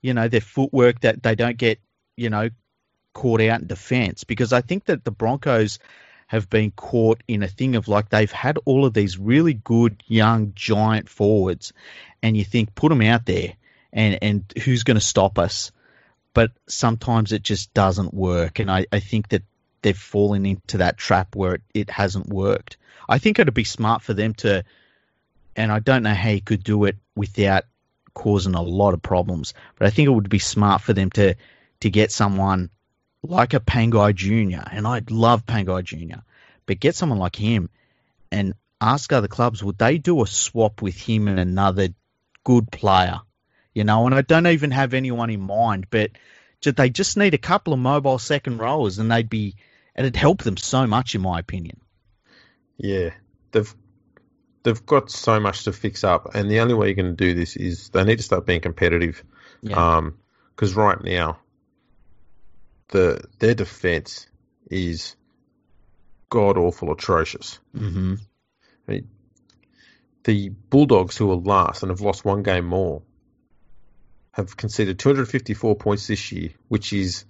you know, their footwork, that they don't get, you know, caught out in defence. Because I think that the Broncos have been caught in a thing of like they've had all of these really good, young, giant forwards. And you think, put them out there and, and who's going to stop us? But sometimes it just doesn't work. And I, I think that they've fallen into that trap where it, it hasn't worked. I think it would be smart for them to, and I don't know how you could do it without causing a lot of problems, but I think it would be smart for them to, to get someone like a Pangai Junior, and I'd love Pangai Junior, but get someone like him and ask other clubs, would they do a swap with him and another good player? You know, and I don't even have anyone in mind, but they just need a couple of mobile second rollers and they'd be, and it'd help them so much in my opinion. Yeah, they've they've got so much to fix up, and the only way you're going to do this is they need to start being competitive. Yeah. Um, because right now, the their defense is god awful, atrocious. Mm-hmm. I mean, the Bulldogs, who are last and have lost one game more, have conceded two hundred fifty-four points this year, which is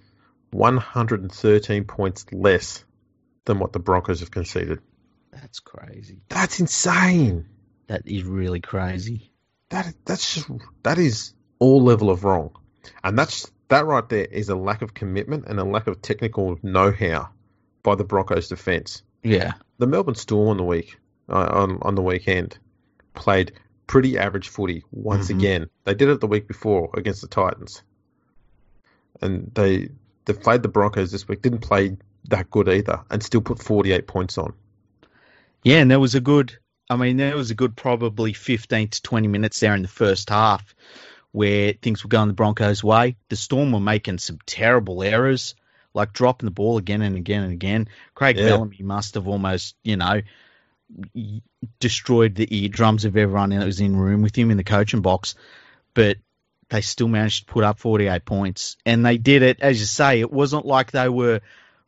one hundred thirteen points less than what the Broncos have conceded. That's crazy. That's insane. That is really crazy. That that's just, that is all level of wrong. And that's that right there is a lack of commitment and a lack of technical know-how by the Broncos defence. Yeah. The Melbourne Storm on the week uh, on on the weekend played pretty average footy once mm-hmm. again. They did it the week before against the Titans. And they they played the Broncos this week, didn't play that good either, and still put forty-eight points on. Yeah, and there was a good, I mean, there was a good probably fifteen to twenty minutes there in the first half where things were going the Broncos' way. The Storm were making some terrible errors, like dropping the ball again and again and again. Craig yeah. Bellamy must have almost, you know, destroyed the eardrums of everyone that was in the room with him in the coaching box. but they still managed to put up forty-eight points. And they did it, as you say, it wasn't like they were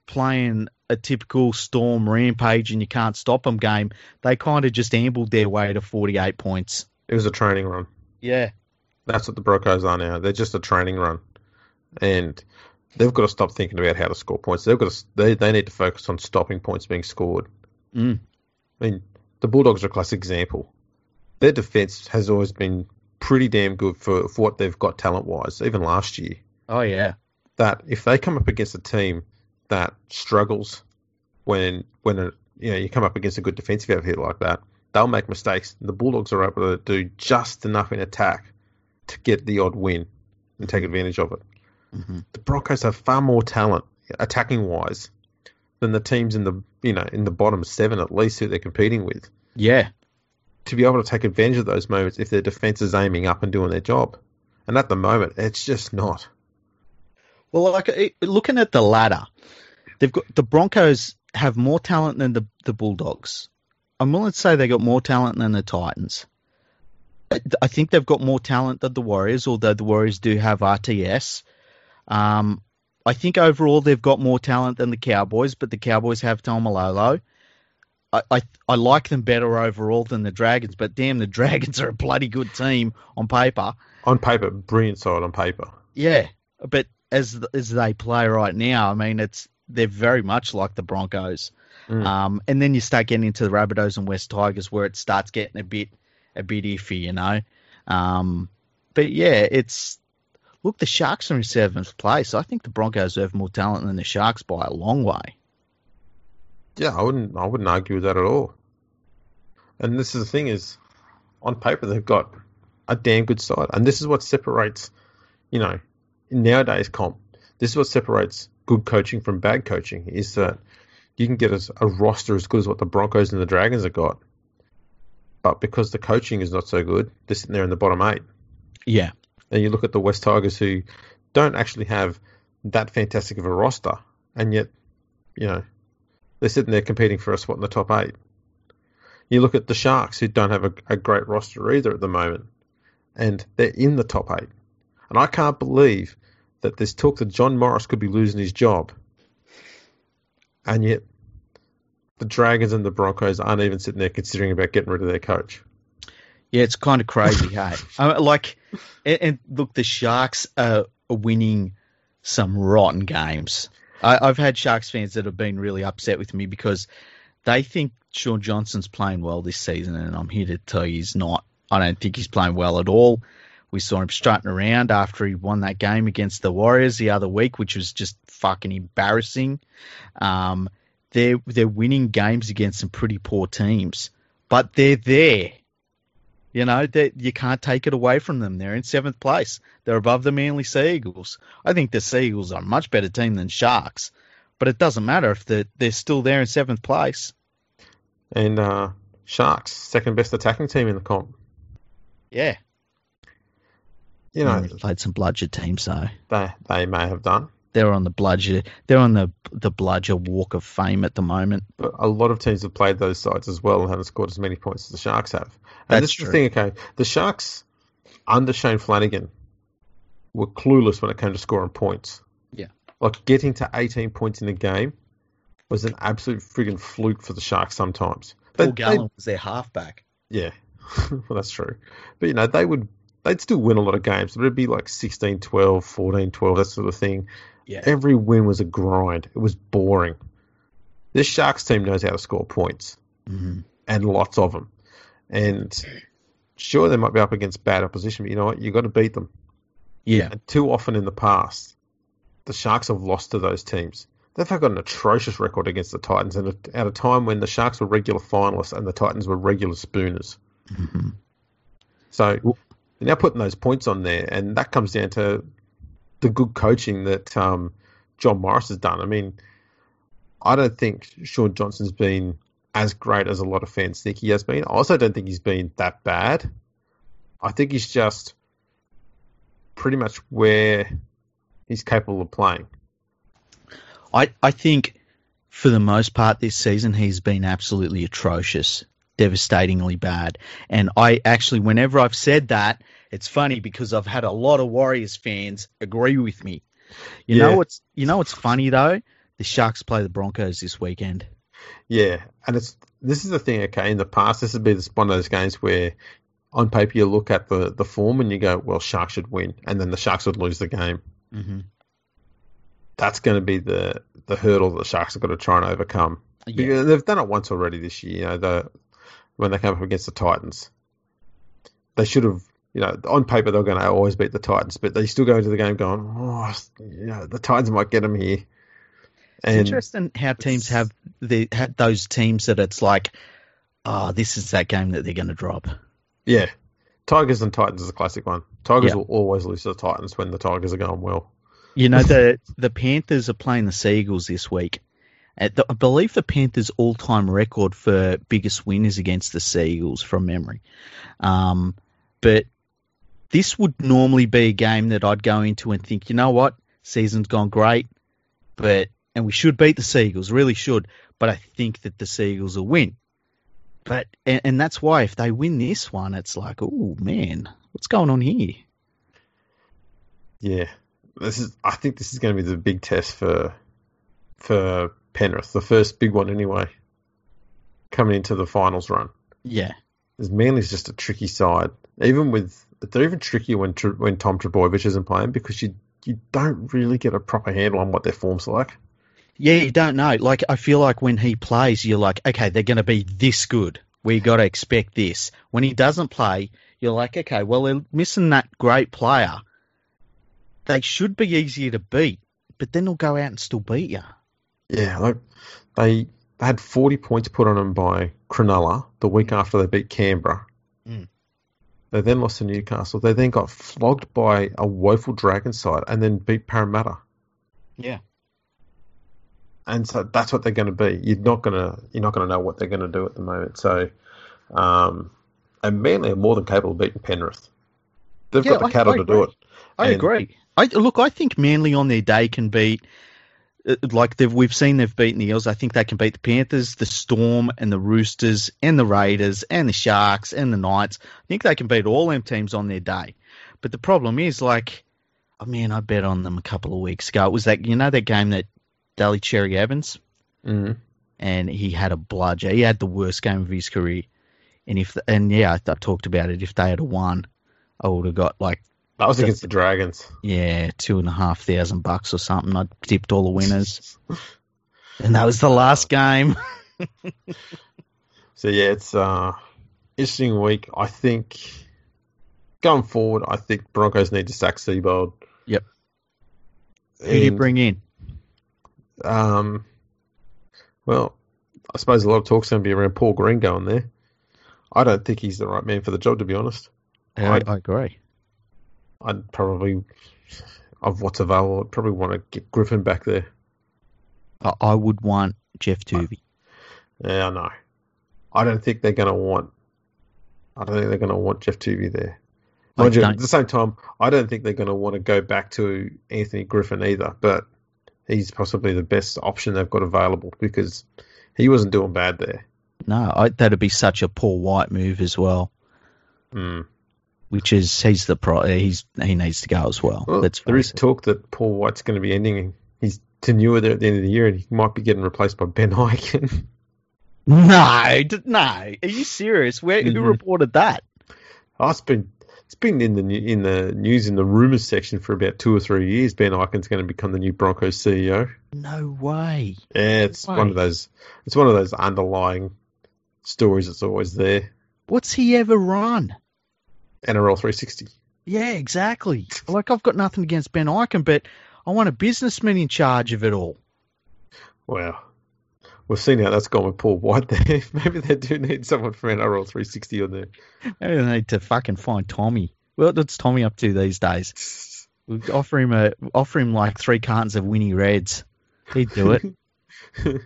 playing a typical Storm rampage and you can't stop them game. They kind of just ambled their way to forty-eight points. It was a training run. Yeah. That's what the Broncos are now. They're just a training run. And they've got to stop thinking about how to score points. They've got to, they, they need to focus on stopping points being scored. Mm. I mean, the Bulldogs are a classic example. Their defence has always been pretty damn good for, for what they've got talent-wise, even last year. Oh, yeah. That if they come up against a team that struggles when when a, you know you come up against a good defensive outfit like that, they'll make mistakes. The Bulldogs are able to do just enough in attack to get the odd win and take advantage of it. Mm-hmm. The Broncos have far more talent, attacking-wise, than the teams in the you know in the bottom seven at least who they're competing with. Yeah. To be able to take advantage of those moments if their defence is aiming up and doing their job. And at the moment, it's just not. Well, like looking at the ladder, they've got the Broncos have more talent than the, the Bulldogs. I'm willing to say they got more talent than the Titans. I think they've got more talent than the Warriors, although the Warriors do have R T S. Um, I think overall they've got more talent than the Cowboys, but the Cowboys have Taumalolo. I, I I like them better overall than the Dragons, but damn, the Dragons are a bloody good team on paper. On paper, brilliant side on paper. Yeah, but as as they play right now, I mean, it's they're very much like the Broncos. Mm. Um, and then you start getting into the Rabbitohs and West Tigers, where it starts getting a bit a bit iffy, you know. Um, but yeah, it's look, the Sharks are in seventh place. I think the Broncos have more talent than the Sharks by a long way. Yeah, I wouldn't. I wouldn't argue with that at all. And this is the thing: is on paper they've got a damn good side, and this is what separates, you know, nowadays comp. This is what separates good coaching from bad coaching: is that you can get a, a roster as good as what the Broncos and the Dragons have got, but because the coaching is not so good, they're sitting there in the bottom eight. Yeah, and you look at the West Tigers, who don't actually have that fantastic of a roster, and yet, you know. They're sitting there competing for a spot in the top eight. You look at the Sharks, who don't have a, a great roster either at the moment, and they're in the top eight. And I can't believe that there's talk that John Morris could be losing his job, and yet the Dragons and the Broncos aren't even sitting there considering about getting rid of their coach. Yeah, it's kind of crazy, hey? I mean, like, and, and look, the Sharks are winning some rotten games. I, I've had Sharks fans that have been really upset with me because they think Sean Johnson's playing well this season, and I'm here to tell you he's not. I don't think he's playing well at all. We saw him strutting around after he won that game against the Warriors the other week, which was just fucking embarrassing. Um, they're, they're winning games against some pretty poor teams, but they're there. You know, that you can't take it away from them. They're in seventh place. They're above the Manly Seagulls. I think the Seagulls are a much better team than Sharks, but it doesn't matter if they're, they're still there in seventh place. And uh, Sharks, second best attacking team in the comp. Yeah. You know, they've played some bludger teams, though. They they may have done. They're on the bludger. They're on the the bludger Walk of Fame at the moment. But a lot of teams have played those sides as well and haven't scored as many points as the Sharks have. And That's this is true. the thing. Okay, the Sharks under Shane Flanagan were clueless when it came to scoring points. Yeah, like getting to eighteen points in a game was an absolute friggin' fluke for the Sharks. Sometimes Paul they, Gallen they, was their halfback. Yeah, well that's true. But you know they would they'd still win a lot of games. But it'd be like sixteen twelve, fourteen twelve, that sort of thing. Yeah. Every win was a grind. It was boring. This Sharks team knows how to score points, mm-hmm. and lots of them. And sure, they might be up against bad opposition, but you know what? You've got to beat them. Yeah. And too often in the past, the Sharks have lost to those teams. They've got an atrocious record against the Titans and at a time when the Sharks were regular finalists and the Titans were regular spooners. Mm-hmm. So they're now putting those points on there, and that comes down to the good coaching that um, John Morris has done. I mean, I don't think Sean Johnson's been as great as a lot of fans think he has been. I also don't think he's been that bad. I think he's just pretty much where he's capable of playing. I I think for the most part this season he's been absolutely atrocious. devastatingly bad. And I actually, whenever I've said that, it's funny because I've had a lot of Warriors fans agree with me. You yeah. know what's you know what's funny though? The Sharks play the Broncos this weekend. Yeah, and it's this is the thing. Okay, in the past, this would be this, one of those games where, on paper, you look at the, the form and you go, "Well, Sharks should win," and then the Sharks would lose the game. Mm-hmm. That's going to be the the hurdle that the Sharks are going to try and overcome. Yeah. Because they've done it once already this year. You know, the when they came up against the Titans, they should have. You know, on paper they're going to always beat the Titans, but they still go into the game going, "Oh, you know, the Titans might get them here." And it's interesting how teams have the those teams that it's like, "Ah, oh, this is that game that they're going to drop." Yeah, Tigers and Titans is a classic one. Tigers yeah. will always lose to the Titans when the Tigers are going well. You know, the the Panthers are playing the Seagulls this week. At the, I believe the Panthers' all-time record for biggest win is against the Seagulls from memory, um, but. This would normally be a game that I'd go into and think, you know what, season's gone great, but and we should beat the Seagulls, really should, but I think that the Seagulls will win. But and, and that's why if they win this one, it's like, oh man, what's going on here? Yeah, this is. I think this is going to be the big test for for Penrith, the first big one anyway, coming into the finals run. Yeah, because Manly's just a tricky side, even with. They're even trickier when when Tom Trbojevic isn't playing because you you don't really get a proper handle on what their form's like. Yeah, you don't know. Like I feel like when he plays, you're like, okay, they're going to be this good. We got to expect this. When he doesn't play, you're like, okay, well they're missing that great player. They should be easier to beat, but then they'll go out and still beat you. Yeah, like they they had forty points put on them by Cronulla the week after they beat Canberra. Mm. They then lost to Newcastle. They then got flogged by a woeful Dragons side and then beat Parramatta. Yeah. And so that's what they're going to be. You're not going to you're not going to know what they're going to do at the moment. So, um, and Manly are more than capable of beating Penrith. They've yeah, got the I, cattle I to agree. do it. I and, agree. I, look, I think Manly on their day can beat, like they've, we've seen they've beaten the Eels. I think they can beat the Panthers, the Storm, and the Roosters, and the Raiders, and the Sharks, and the Knights. I think they can beat all them teams on their day. But the problem is, like, I mean, I bet on them a couple of weeks ago. It was that, you know, that game that Daly Cherry Evans, mm-hmm. and he had a bludger. He had the worst game of his career. And if, and yeah, I, I talked about it. If they had won, I would have got like. That was against the Dragons. Yeah, two and a half thousand bucks or something. I tipped all the winners. And that was the last game. So, yeah, it's uh interesting week. I think going forward, I think Broncos need to sack Seabold. Yep. Who do you bring in? Um, Well, I suppose a lot of talk's going to be around Paul Green going there. I don't think he's the right man for the job, to be honest. I, I agree. I'd probably, of what's available, I'd probably want to get Griffin back there. I would want Jeff Toovey. Yeah, I know. I don't think they're going to want. I don't think they're going to want Jeff Toovey there. At the same time, I don't think they're going to want to go back to Anthony Griffin either. But he's possibly the best option they've got available because he wasn't doing bad there. No, I, that'd be such a Paul White move as well. Hmm. Which is he's the pro, he's he needs to go as well. well there is it. talk that Paul White's going to be ending his tenure there at the end of the year, and he might be getting replaced by Ben Hiken. No, no, are you serious? Where mm-hmm. who reported that? Oh, it's been it's been in the in the news in the rumors section for about two or three years. Ben Hiken's going to become the new Broncos C E O. No way. Yeah, it's no way. one of those. It's one of those underlying stories that's always there. What's he ever run? N R L three sixty. Yeah, exactly. Like, I've got nothing against Ben Eichen, but I want a businessman in charge of it all. Well, we've seen how that's gone with Paul White there. Maybe they do need someone from N R L three sixty on there. Maybe they need to fucking find Tommy. Well, what's Tommy up to these days? We'll offer him, a, offer him like three cartons of Winnie Reds. He'd do it.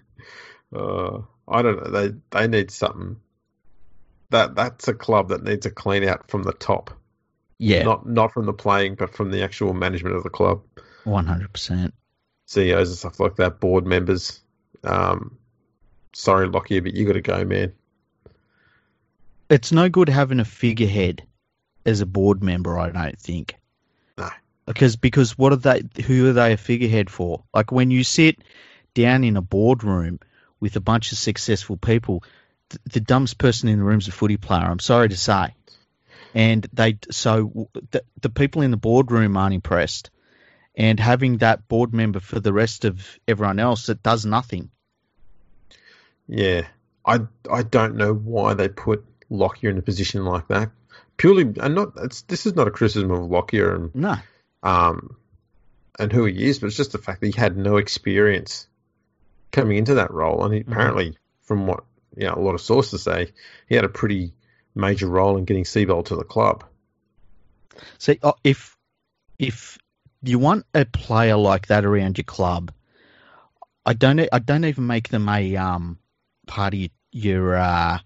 uh, I don't know. They, they need something. That that's a club that needs a clean out from the top. Yeah. Not not from the playing, but from the actual management of the club. one hundred percent. C E Os and stuff like that, board members. Um, sorry, Lockyer, but you got to go, man. it's no good having a figurehead as a board member, I don't think. No. Because because what are they? Who are they a figurehead for? Like when you sit down in a boardroom with a bunch of successful people, th- the dumbest person in the room is a footy player. I'm sorry to say, and they so th- the people in the boardroom aren't impressed, and having that board member for the rest of everyone else that does nothing. Yeah, I I don't know why they put Lockyer in a position like that. Purely, and not it's, this is not a criticism of Lockyer and no, um, and who he is, but it's just the fact that he had no experience coming into that role, and he, mm-hmm. apparently, from what you know, a lot of sources say, he had a pretty major role in getting Seabold to the club. So, if if you want a player like that around your club, I don't I don't even make them a um part of your your, uh,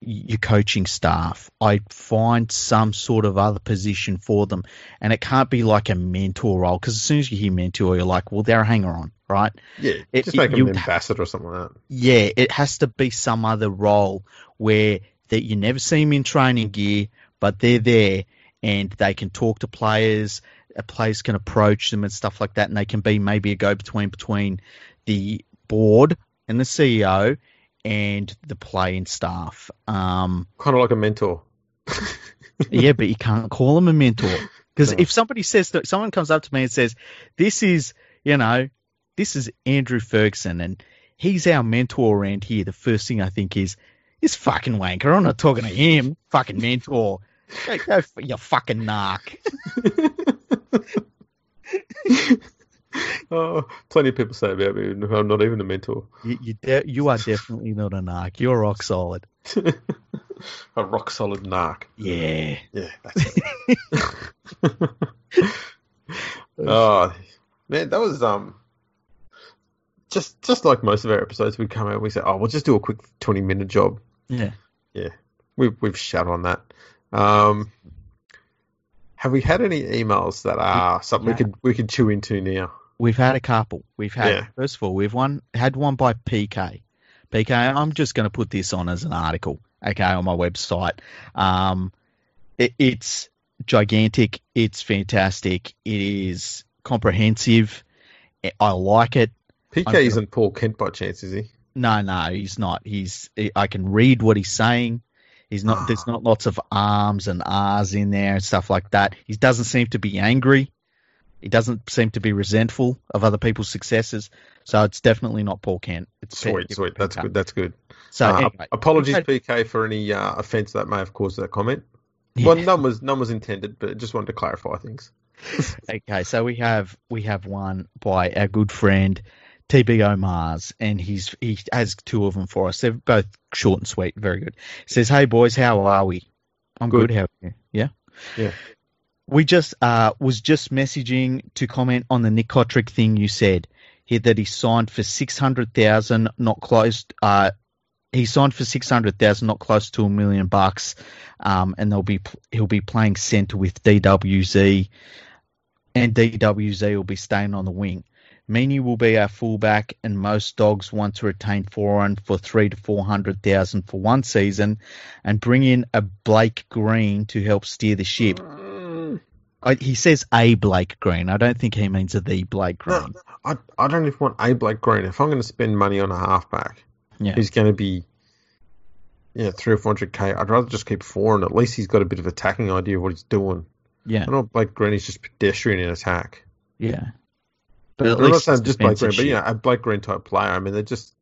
your coaching staff. I find some sort of other position for them, and it can't be like a mentor role, because as soon as you hear mentor, you're like, well, they're a hanger on. Right? Yeah, it, just make it, them an ambassador or something like that. Yeah, it has to be some other role where that you never see them in training gear, but they're there and they can talk to players, players can approach them and stuff like that, and they can be maybe a go-between between the board and the C E O and the playing staff. Um, kind of like a mentor. Yeah, but you can't call them a mentor. Because no. If somebody says, that, someone comes up to me and says, this is, you know, this is Andrew Ferguson, and he's our mentor around here. The first thing I think is, this fucking wanker. I'm not talking to him. Fucking mentor. Go, go for your fucking narc. Oh, plenty of people say about me, I'm not even a mentor. You you, de- you are definitely not a narc. You're rock solid. A rock solid narc. Yeah. Yeah, that's it. Oh, man, that was... um. Just just like most of our episodes, we come out and we say, oh, we'll just do a quick twenty-minute job. Yeah. Yeah. We, we've shut on that. Um, have we had any emails that are we, something yeah. we could we could chew into now? We've had a couple. We've had, yeah. first of all, we've one, had one by P K. P K, I'm just going to put this on as an article, okay, on my website. Um, it, it's gigantic. It's fantastic. It is comprehensive. I like it. P K gonna, isn't Paul Kent by chance, is he? No, no, he's not. He's. He, I can read what he's saying. He's not. There's not lots of arms and R's in there and stuff like that. He doesn't seem to be angry. He doesn't seem to be resentful of other people's successes. So it's definitely not Paul Kent. It's sweet, P- sweet. P K. That's good. That's good. So uh, anyway, apologies, had, P K, for any uh, offence that may have caused that comment. Yeah. Well, none was none was intended, but just wanted to clarify things. Okay, so we have we have one by our good friend T B O Mars, and he's he has two of them for us. They're both short and sweet. Very good. He says, hey, boys, how are we? I'm good. good. How are you? Yeah? Yeah. We just uh, was just messaging to comment on the Nick Kotrick thing you said, he, that he signed for six hundred thousand, not close. Uh, he signed for six hundred thousand, not close to a million bucks, um, and they'll be he'll be playing centre with D W Z, and D W Z will be staying on the wing. Meany will be our fullback, and most dogs want to retain foreign for three to four hundred thousand for one season, and bring in a Blake Green to help steer the ship. I, he says a Blake Green. I don't think he means a the Blake Green. No, I I don't even want a Blake Green. If I'm going to spend money on a halfback, yeah. who's going to be, yeah, you know, three or four hundred k, I'd rather just keep foreign. At least he's got a bit of attacking idea of what he's doing. Yeah, I know Blake Green is just pedestrian in attack. Yeah. But at I'm least not saying just Blake Green, shit. But you know, a Blake Green type player. I mean, they're just,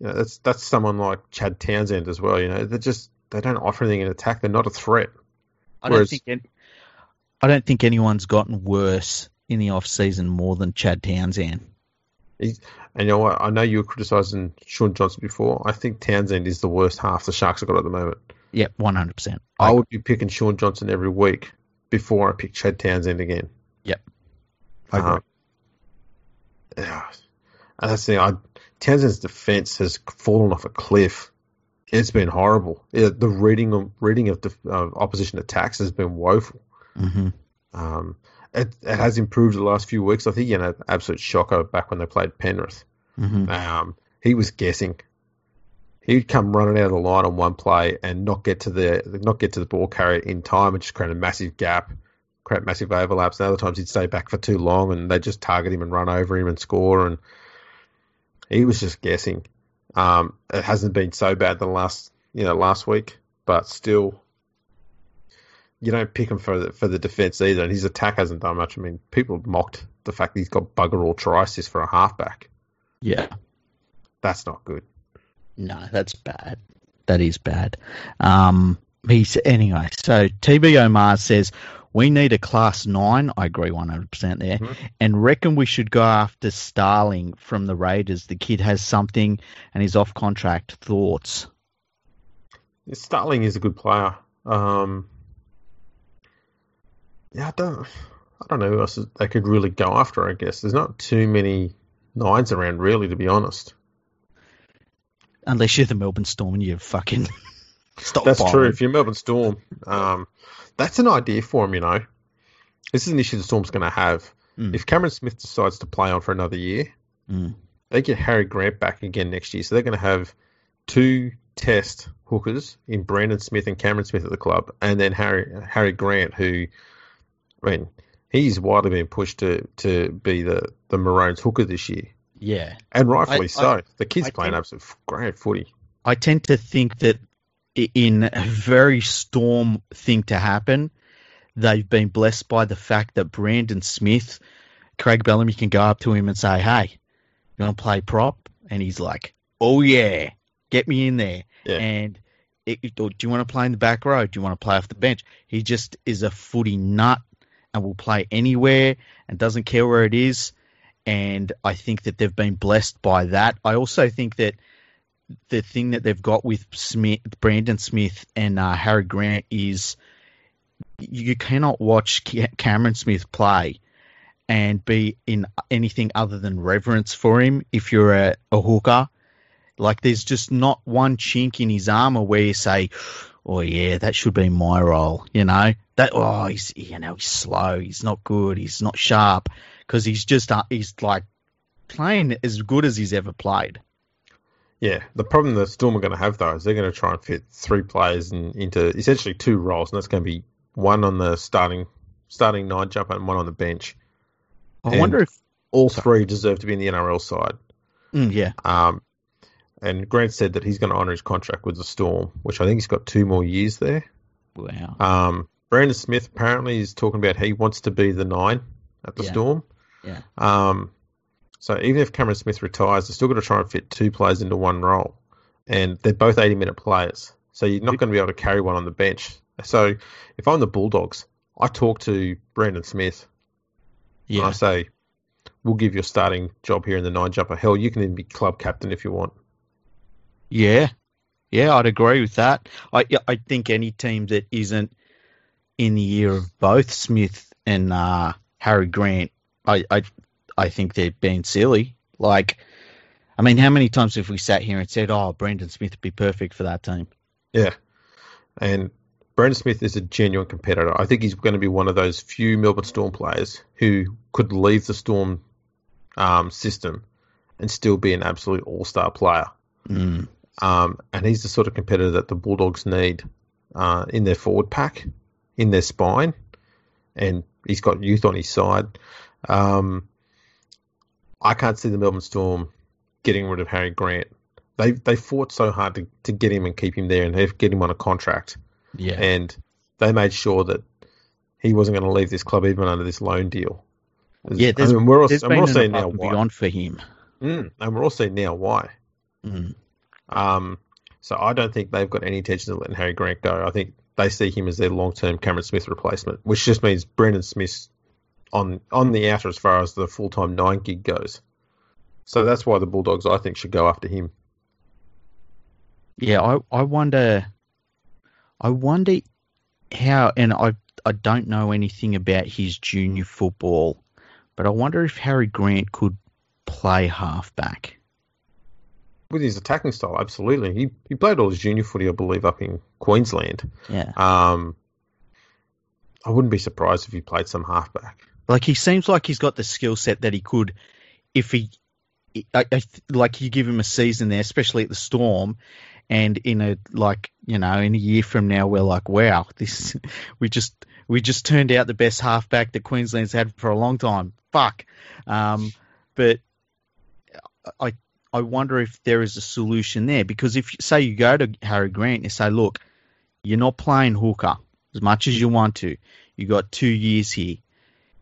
you know, that's that's someone like Chad Townsend as well. You know, they just they don't offer anything in attack. They're not a threat. I Whereas, don't think I don't think anyone's gotten worse in the off season more than Chad Townsend. And you know what? I know you were criticising Sean Johnson before. I think Townsend is the worst half the Sharks have got at the moment. Yeah, one hundred percent. I would be picking Sean Johnson every week before I pick Chad Townsend again. Yep, I agree. Um, Yeah, and that's the thing. I, Townsend's defense has fallen off a cliff. It's been horrible. It, the reading of reading of, def, of opposition attacks has been woeful. Mm-hmm. Um, it, it has improved the last few weeks. I think you know, absolute shocker back when they played Penrith. Mm-hmm. Um, he was guessing. he'd come running out of the line on one play and not get to the not get to the ball carrier in time and just create a massive gap, create massive overlaps. And other times he'd stay back for too long and they'd just target him and run over him and score. And he was just guessing. Um, it hasn't been so bad the last you know last week, but still, you don't pick him for the, for the defence either. And his attack hasn't done much. I mean, people mocked the fact that he's got bugger all try assists for a halfback. Yeah. That's not good. No, that's bad. That is bad. Um, he's anyway. So T B Omar says we need a class nine. I agree one hundred percent there, mm-hmm. and reckon we should go after Starling from the Raiders. The kid has something, and he's off contract. Thoughts? Starling is a good player. Um, yeah, I don't. I don't know who else they could really go after. I guess there's not too many nines around, really, to be honest. Unless you're the Melbourne Storm and you fucking stop That's bombing. True. If you're Melbourne Storm, um, that's an idea for him, you know. This is an issue the Storm's going to have. Mm. If Cameron Smith decides to play on for another year, mm. they get Harry Grant back again next year. So they're going to have two test hookers in Brandon Smith and Cameron Smith at the club, and then Harry Harry Grant, who, I mean, he's widely been pushed to, to be the, the Maroons hooker this year. Yeah. And rightfully I, so. I, the kid's I playing tend, absolute great footy. I tend to think that in a very Storm thing to happen, they've been blessed by the fact that Brandon Smith, Craig Bellamy can go up to him and say, hey, you want to play prop? And he's like, oh, yeah, get me in there. Yeah. And it, it, do you want to play in the back row? Do you want to play off the bench? He just is a footy nut and will play anywhere and doesn't care where it is. And I think that they've been blessed by that. I also think that the thing that they've got with Smith, Brandon Smith and uh, Harry Grant is you cannot watch Cameron Smith play and be in anything other than reverence for him if you're a, a hooker. Like there's just not one chink in his armor where you say, oh, yeah, that should be my role, you know. That oh, he's you know he's slow, he's not good, he's not sharp, because he's just uh, he's like playing as good as he's ever played. Yeah, the problem the Storm are going to have though is they're going to try and fit three players in, into essentially two roles, and that's going to be one on the starting starting nine jumper and one on the bench. I and wonder if all three deserve to be in the N R L side. Mm, yeah. Um, and Grant said that he's going to honour his contract with the Storm, which I think he's got two more years there. Wow. Um. Brandon Smith apparently is talking about he wants to be the nine at the yeah. Storm. Yeah. Um, so even if Cameron Smith retires, they're still going to try and fit two players into one role. And they're both eighty-minute players. So you're not going to be able to carry one on the bench. So if I'm the Bulldogs, I talk to Brandon Smith. Yeah. And I say, we'll give you a starting job here in the nine jumper. Hell, you can even be club captain if you want. Yeah. Yeah, I'd agree with that. I I think any team that isn't in the year of both Smith and uh, Harry Grant, I, I I think they've been silly. Like, I mean, how many times have we sat here and said, oh, Brandon Smith would be perfect for that team? Yeah. And Brandon Smith is a genuine competitor. I think he's going to be one of those few Melbourne Storm players who could leave the Storm um, system and still be an absolute all-star player. Mm. Um, and he's the sort of competitor that the Bulldogs need uh, in their forward pack, in their spine, and he's got youth on his side. Um, I can't see the Melbourne Storm getting rid of Harry Grant. They they fought so hard to, to get him and keep him there and get him on a contract. Yeah. And they made sure that he wasn't going to leave this club even under this loan deal. Yeah, there's, I mean, we're all, there's been an above and beyond for him. Mm, and we're all seeing now why. Mm. Um, so I don't think they've got any intention of letting Harry Grant go. I think they see him as their long-term Cameron Smith replacement, which just means Brendan Smith on on the outer as far as the full-time nine gig goes. So that's why the Bulldogs, I think, should go after him. Yeah, I, I wonder, I wonder how, and I I don't know anything about his junior football, but I wonder if Harry Grant could play halfback. With his attacking style, absolutely. He he played all his junior footy, I believe, up in Queensland. Yeah. Um, I wouldn't be surprised if he played some halfback. Like, he seems like he's got the skill set that he could, if he, I, I, like, you give him a season there, especially at the Storm, and in a like you know in a year from now we're like, wow, this we just we just turned out the best halfback that Queensland's had for a long time. Fuck, um, but I I wonder if there is a solution there, because if say you go to Harry Grant and say, look, you're not playing hooker as much as you want to. You got two years here.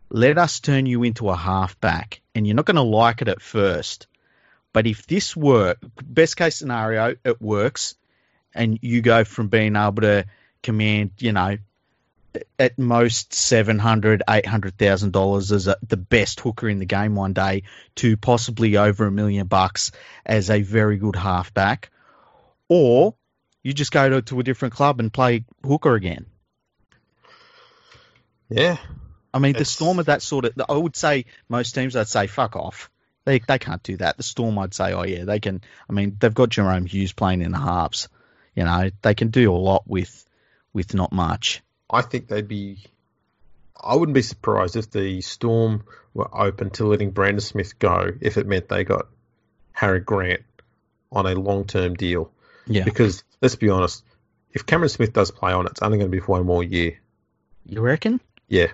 Let us turn you into a halfback, and you're not going to like it at first. But if this work, best case scenario, it works, and you go from being able to command, you know, at most seven hundred thousand dollars, eight hundred thousand dollars as a, the best hooker in the game one day to possibly over a million bucks as a very good halfback, or you just go to, to a different club and play hooker again. Yeah. I mean, it's... the Storm of that sort of... I would say most teams, I'd say, fuck off. They they can't do that. The Storm, I'd say, oh, yeah, they can... I mean, they've got Jerome Hughes playing in the halves. You know, they can do a lot with with not much. I think they'd be... I wouldn't be surprised if the Storm were open to letting Brandon Smith go if it meant they got Harry Grant on a long-term deal. Yeah. Because, let's be honest, if Cameron Smith does play on, it's only going to be for one more year. You reckon? Yeah.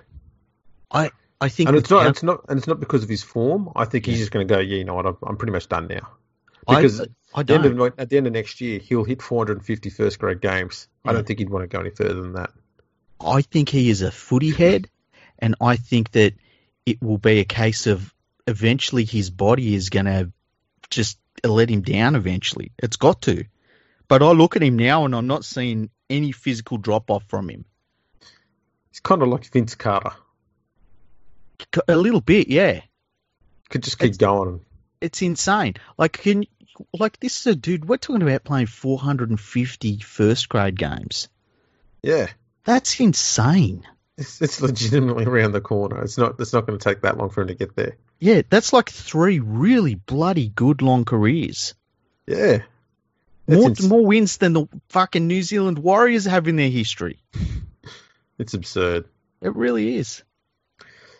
I, I think, and it's not, it's not, and it's not because of his form. I think he's just going to go, yeah, you know what, I'm, I'm pretty much done now. Because I, I don't. At the, of, at the end of next year, he'll hit four hundred fifty first grade games. Yeah. I don't think he'd want to go any further than that. I think he is a footy head, and I think that it will be a case of eventually his body is going to just let him down. Eventually, it's got to. But I look at him now, and I'm not seeing any physical drop off from him. He's kind of like Vince Carter. A little bit, yeah. Could just keep it's, going. It's insane. Like, can like this is a dude. We're talking about playing four hundred fifty first grade games. Yeah, that's insane. It's, it's legitimately around the corner. It's not. It's not going to take that long for him to get there. Yeah, that's like three really bloody good long careers. Yeah, more ins- more wins than the fucking New Zealand Warriors have in their history. It's absurd. It really is.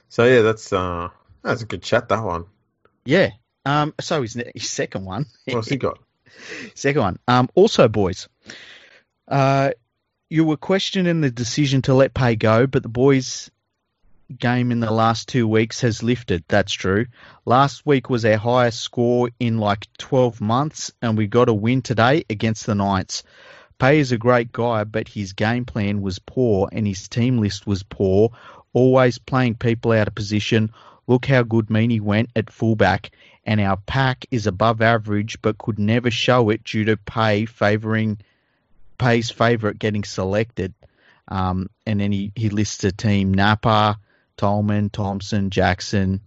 So, yeah, that's uh, that's a good chat, that one. Yeah. Um. So his, his second one. What's he got? Second one. Um. Also, boys, uh, you were questioning the decision to let Pay go, but the boys' game in the last two weeks has lifted. That's true. Last week was our highest score in like twelve months, and we got a win today against the Knights. Pay is a great guy, but his game plan was poor and his team list was poor. Always playing people out of position. Look how good Meany went at fullback, and our pack is above average but could never show it due to Pay favouring Pay's favourite getting selected. Um, and then he, he lists a team: Napa, Tolman, Thompson, Jackson,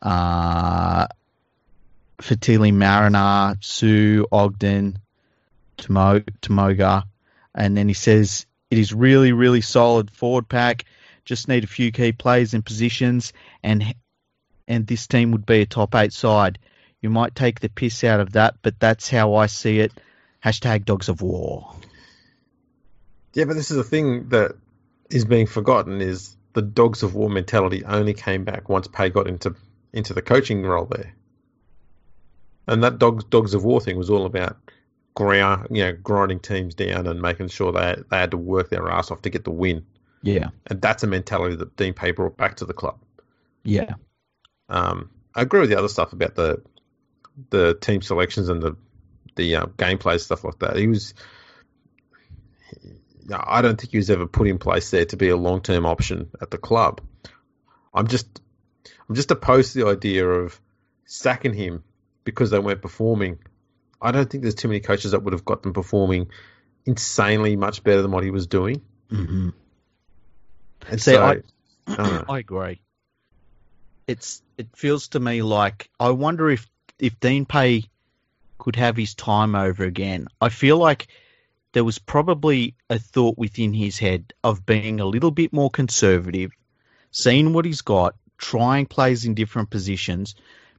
uh, Fatili Mariner, Sue, Ogden, Tomo, Tomoga. And then he says, it is really, really solid forward pack. Just need a few key players and positions, and and this team would be a top eight side. You might take the piss out of that, but that's how I see it. Hashtag Dogs of War. Yeah, but this is the thing that is being forgotten, is the Dogs of War mentality only came back once Pay got into into the coaching role there. And that Dogs Dogs of War thing was all about ground, you know, grinding teams down and making sure they they had to work their ass off to get the win. Yeah. And that's a mentality that Dean Pay brought back to the club. Yeah. Um, I agree with the other stuff about the the team selections and the the uh, gameplay, stuff like that. He was he, I don't think he was ever put in place there to be a long-term option at the club. I'm just I'm just opposed to the idea of sacking him because they weren't performing. I don't think there's too many coaches that would have got them performing insanely much better than what he was doing. Mm-hmm. And See, so, I, uh, I agree. It's it feels to me like I wonder if, if Dean Pay could have his time over again. I feel like there was probably a thought within his head of being a little bit more conservative, seeing what he's got, trying plays in different positions,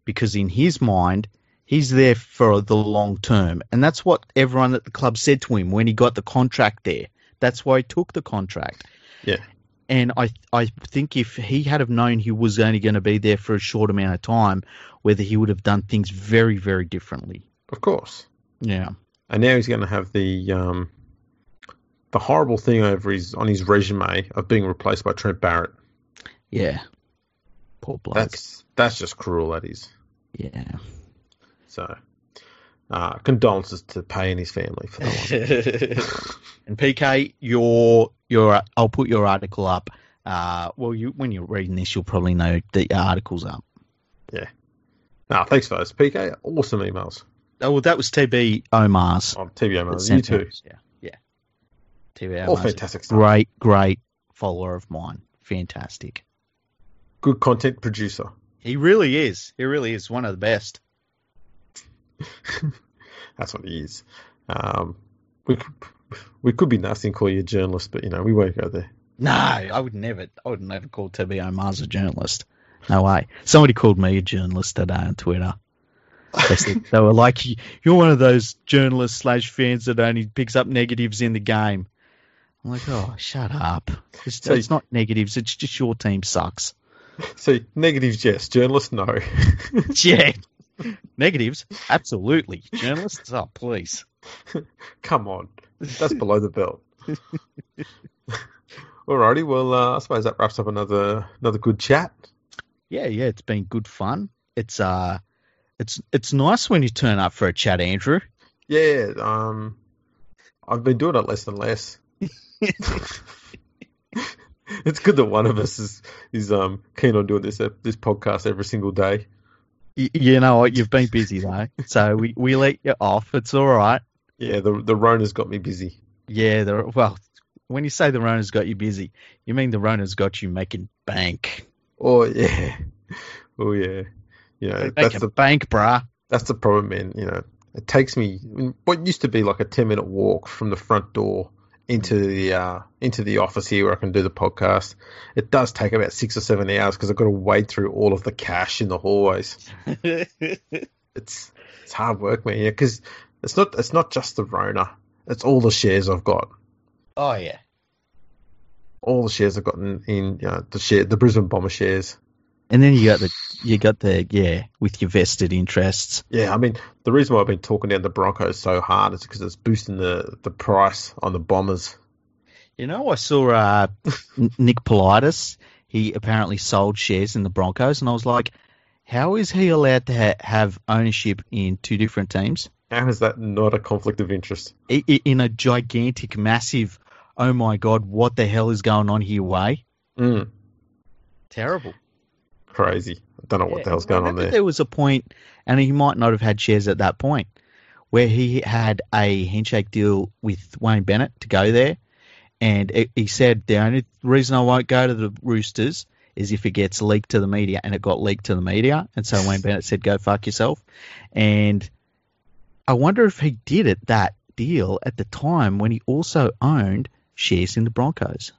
because in his mind, he's there for the long term. And that's what everyone at the club said to him when he got the contract there. That's why he took the contract. Yeah. And I I think if he had have known he was only going to be there for a short amount of time, whether he would have done things very, very differently. Of course. Yeah. And now he's going to have the um, the horrible thing over his on his resume of being replaced by Trent Barrett. Yeah, poor bloke. That's that's just cruel. That is. Yeah. So, uh, condolences to Pay and his family for that one. And P K, your your I'll put your article up. Uh, well, you when you're reading this, you'll probably know the article's up. Yeah. No, thanks for those, P K. Awesome emails. Oh, well, that was T B Omar's. Oh, T B Omar's. You too. Yeah. Yeah. T B Omar's. All fantastic stuff. Great, great follower of mine. Fantastic. Good content producer. He really is. He really is one of the best. That's what he is. Um, we, we could be nasty and call you a journalist, but, you know, we won't go there. No, I would never. I would never call T B Omar's a journalist. No way. Somebody called me a journalist today on Twitter. They, said, they were like, "You're one of those journalists slash fans that only picks up negatives in the game." I'm like, "Oh, shut up! It's, so, it's not negatives. It's just your team sucks." So negatives, yes. Journalists, no. Yeah, negatives, absolutely. Journalists, oh please, come on, that's below the belt. Alrighty, well, uh, I suppose that wraps up another another good chat. Yeah, yeah, it's been good fun. It's uh, it's it's nice when you turn up for a chat, Andrew. Yeah, um, I've been doing it less and less. It's good that one of us is is um keen on doing this uh, this podcast every single day. You, you know what? You've been busy though, so we, we let you off. It's all right. Yeah, the the Rona's got me busy. Yeah, the well. When you say the Rona's got you busy, you mean the Rona's got you making bank. Oh, yeah. Oh, yeah. You know, that's the bank, brah. That's the problem, man. You know, it takes me what used to be like a ten-minute walk from the front door into the uh, into the office here where I can do the podcast. It does take about six or seven hours because I've got to wade through all of the cash in the hallways. it's it's hard work, man. Yeah, because it's not it's not just the Rona. It's all the shares I've got. Oh, yeah. All the shares I've gotten in, you know, the share, the Brisbane Bomber shares. And then you got the, you got the, yeah, with your vested interests. Yeah, I mean, the reason why I've been talking down the Broncos so hard is because it's boosting the, the price on the Bombers. You know, I saw uh, Nick Politis. He apparently sold shares in the Broncos, and I was like, how is he allowed to ha- have ownership in two different teams? How is that not a conflict of interest? In a gigantic, massive, oh my God, what the hell is going on here way? Mm. Terrible. Crazy. I don't know yeah, what the hell's going on there. There was a point, and he might not have had shares at that point, where he had a handshake deal with Wayne Bennett to go there, and it, he said, the only reason I won't go to the Roosters is if it gets leaked to the media, and it got leaked to the media, and so Wayne Bennett said, go fuck yourself, and... I wonder if he did it that deal at the time when he also owned shares in the Broncos.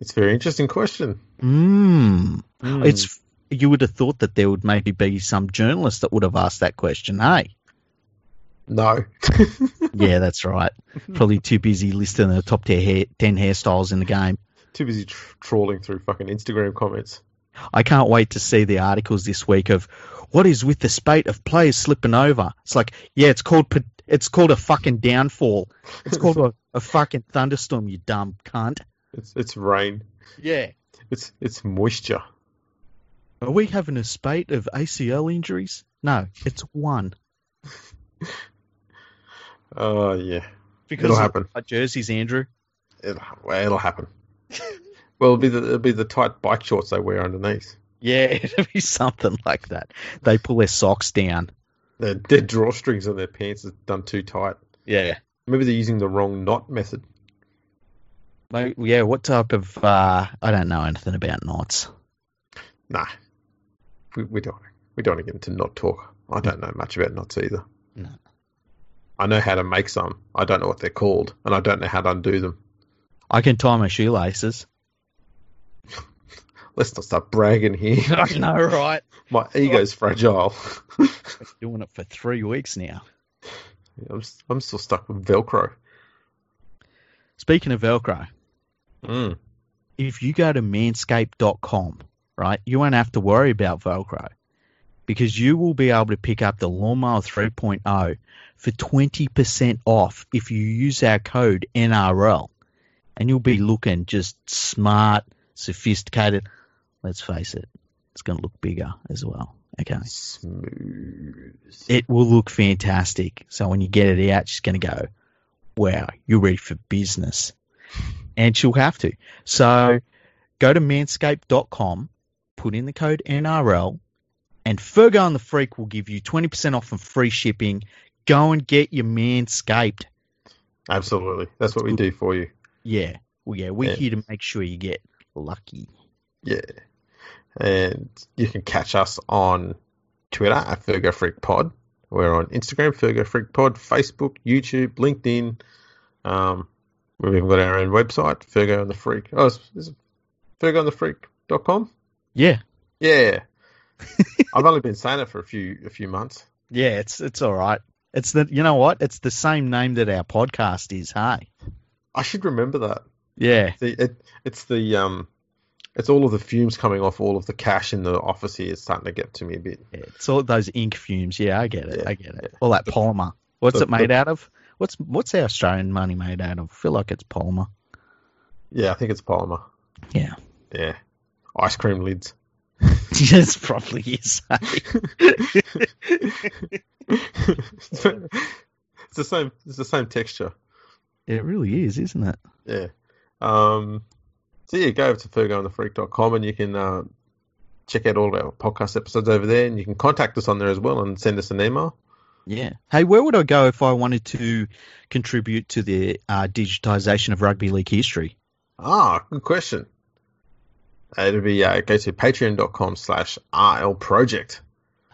It's a very interesting question. Mm. Mm. It's you would have thought that there would maybe be some journalist that would have asked that question, hey? No. Yeah, that's right. Probably too busy listing the top ten, hair, ten hairstyles in the game. Too busy tr- trawling through fucking Instagram comments. I can't wait to see the articles this week of what is with the spate of players slipping over. It's like, yeah, it's called it's called a fucking downfall. It's called a, a fucking thunderstorm, you dumb cunt. It's it's rain. Yeah. It's it's moisture. Are we having a spate of A C L injuries? No, it's one. Oh, uh, yeah. Because it'll happen. Our jerseys, Andrew. It'll, it'll happen. Well, it'll be, the, it'll be the tight bike shorts they wear underneath. Yeah, it'll be something like that. They pull their socks down. Their, their drawstrings on their pants is done too tight. Yeah. Maybe they're using the wrong knot method. Like, yeah, what type of... Uh, I don't know anything about knots. Nah. We, we don't We don't want to get into knot talk. I don't know much about knots either. No. I know how to make some. I don't know what they're called, and I don't know how to undo them. I can tie my shoelaces. Let's not start bragging here. I know, right? My ego's fragile. I've been doing it for three weeks now. Yeah, I'm, I'm still stuck with Velcro. Speaking of Velcro, mm. if you go to manscaped dot com, right, you won't have to worry about Velcro. because you will be able to pick up the Lawnmower three point oh for twenty percent off if you use our code N R L. And you'll be looking just smart, sophisticated. Let's face it, it's going to look bigger as well. Okay. Smooth. It will look fantastic. So when you get it out, she's going to go, wow, you're ready for business. And she'll have to. So go to manscaped dot com, put in the code N R L, and Fergo and the Freak will give you twenty percent off and free shipping. Go and get your Manscaped. Absolutely. That's what we do for you. Yeah. Well, yeah, we're yeah. here to make sure you get lucky. Yeah. And you can catch us on Twitter at Fergo Freak Pod. We're on Instagram, Fergo Freak Pod, Facebook, YouTube, LinkedIn. Um, we've even got our own website, Fergo and the Freak. Oh, is, is it fergo and the freak dot com? Yeah. Yeah. I've only been saying it for a few a few months. Yeah, it's it's all right. It's the you know what? It's the same name that our podcast is. Hey, I should remember that. Yeah, it's the, it, it's the um, it's all of the fumes coming off all of the cash in the office here. It's starting to get to me a bit. Yeah, it's all those ink fumes. Yeah, I get it. Yeah, I get it. Yeah. All that polymer. What's the, it made the, out of? What's what's our Australian money made out of? I feel like it's polymer. Yeah, I think it's polymer. Yeah. Yeah. Ice cream lids. Yes, probably is. Eh? It's the same. It's the same texture. It really is, isn't it? Yeah. Um, so yeah, go over to fergo and the freak dot com and you can uh, check out all of our podcast episodes over there, and you can contact us on there as well and send us an email. Yeah. Hey, where would I go if I wanted to contribute to the uh, digitisation of rugby league history? Ah, good question. It'll be uh, go to patreon dot com slash R L project.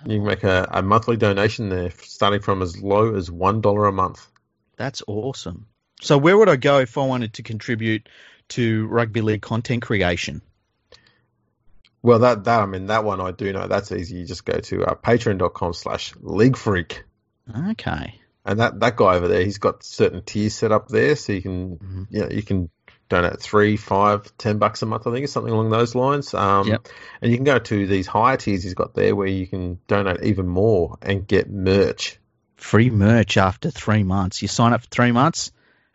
You can make a, a monthly donation there, starting from as low as one dollar a month. That's awesome. So where would I go if I wanted to contribute to rugby league content creation? Well, that, that I mean, that one I do know. That's easy. You just go to uh, patreon dot com slash league freak. Okay. And that, that guy over there, he's got certain tiers set up there, so you can, mm-hmm. you know, you can donate three, five, ten bucks a month, I think, or something along those lines. Um, yep. And you can go to these higher tiers he's got there where you can donate even more and get merch. Free merch after three months. You sign up for three months,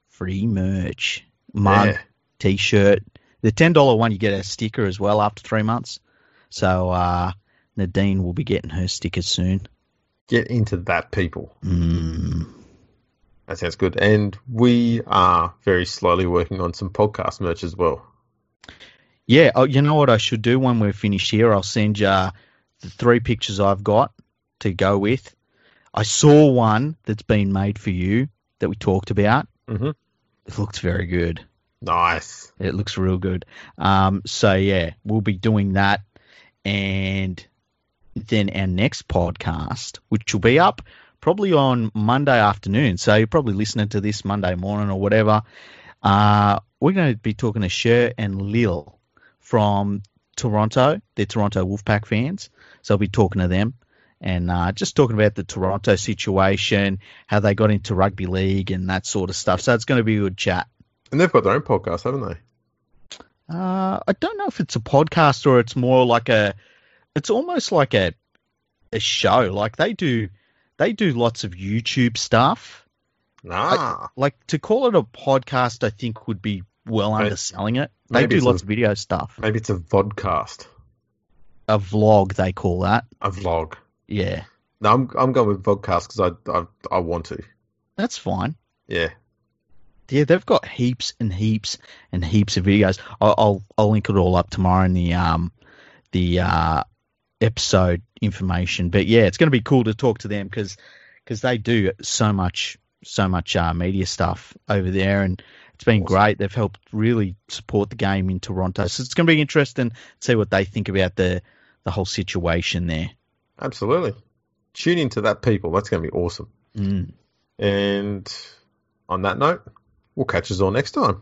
free merch. Mug, yeah. T-shirt. The ten dollar one, you get a sticker as well after three months. So uh, Naden will be getting her sticker soon. Get into that, people. Mm. That sounds good. And we are very slowly working on some podcast merch as well. Yeah. Oh, you know what I should do when we're finished here? I'll send you uh, the three pictures I've got to go with. I saw one that's been made for you that we talked about. Mm-hmm. It looks very good. Nice. It looks real good. Um, so, yeah, we'll be doing that. And then our next podcast, which will be up probably on Monday afternoon, so you're probably listening to this Monday morning or whatever. Uh, we're going to be talking to Sher and Lil from Toronto. They're Toronto Wolfpack fans, so I'll be talking to them and uh, just talking about the Toronto situation, how they got into rugby league and that sort of stuff. So it's going to be a good chat. And they've got their own podcast, haven't they? Uh, I don't know if it's a podcast or it's more like a – it's almost like a a show. Like they do – They do lots of YouTube stuff. Nah. I, like, to call it a podcast, I think, would be well maybe, underselling it. They do lots a, of video stuff. Maybe it's a vodcast. A vlog, they call that. A vlog. Yeah. No, I'm I'm going with vodcast because I, I, I want to. That's fine. Yeah. Yeah, they've got heaps and heaps and heaps of videos. I'll I'll, I'll link it all up tomorrow in the um the uh episode information, but yeah, it's going to be cool to talk to them because because they do so much so much uh, media stuff over there, and it's been awesome. Great. They've helped really support the game in Toronto, so it's going to be interesting to see what they think about the the whole situation there. Absolutely, tune into that, people. That's going to be awesome. Mm. And on that note, we'll catch us all next time.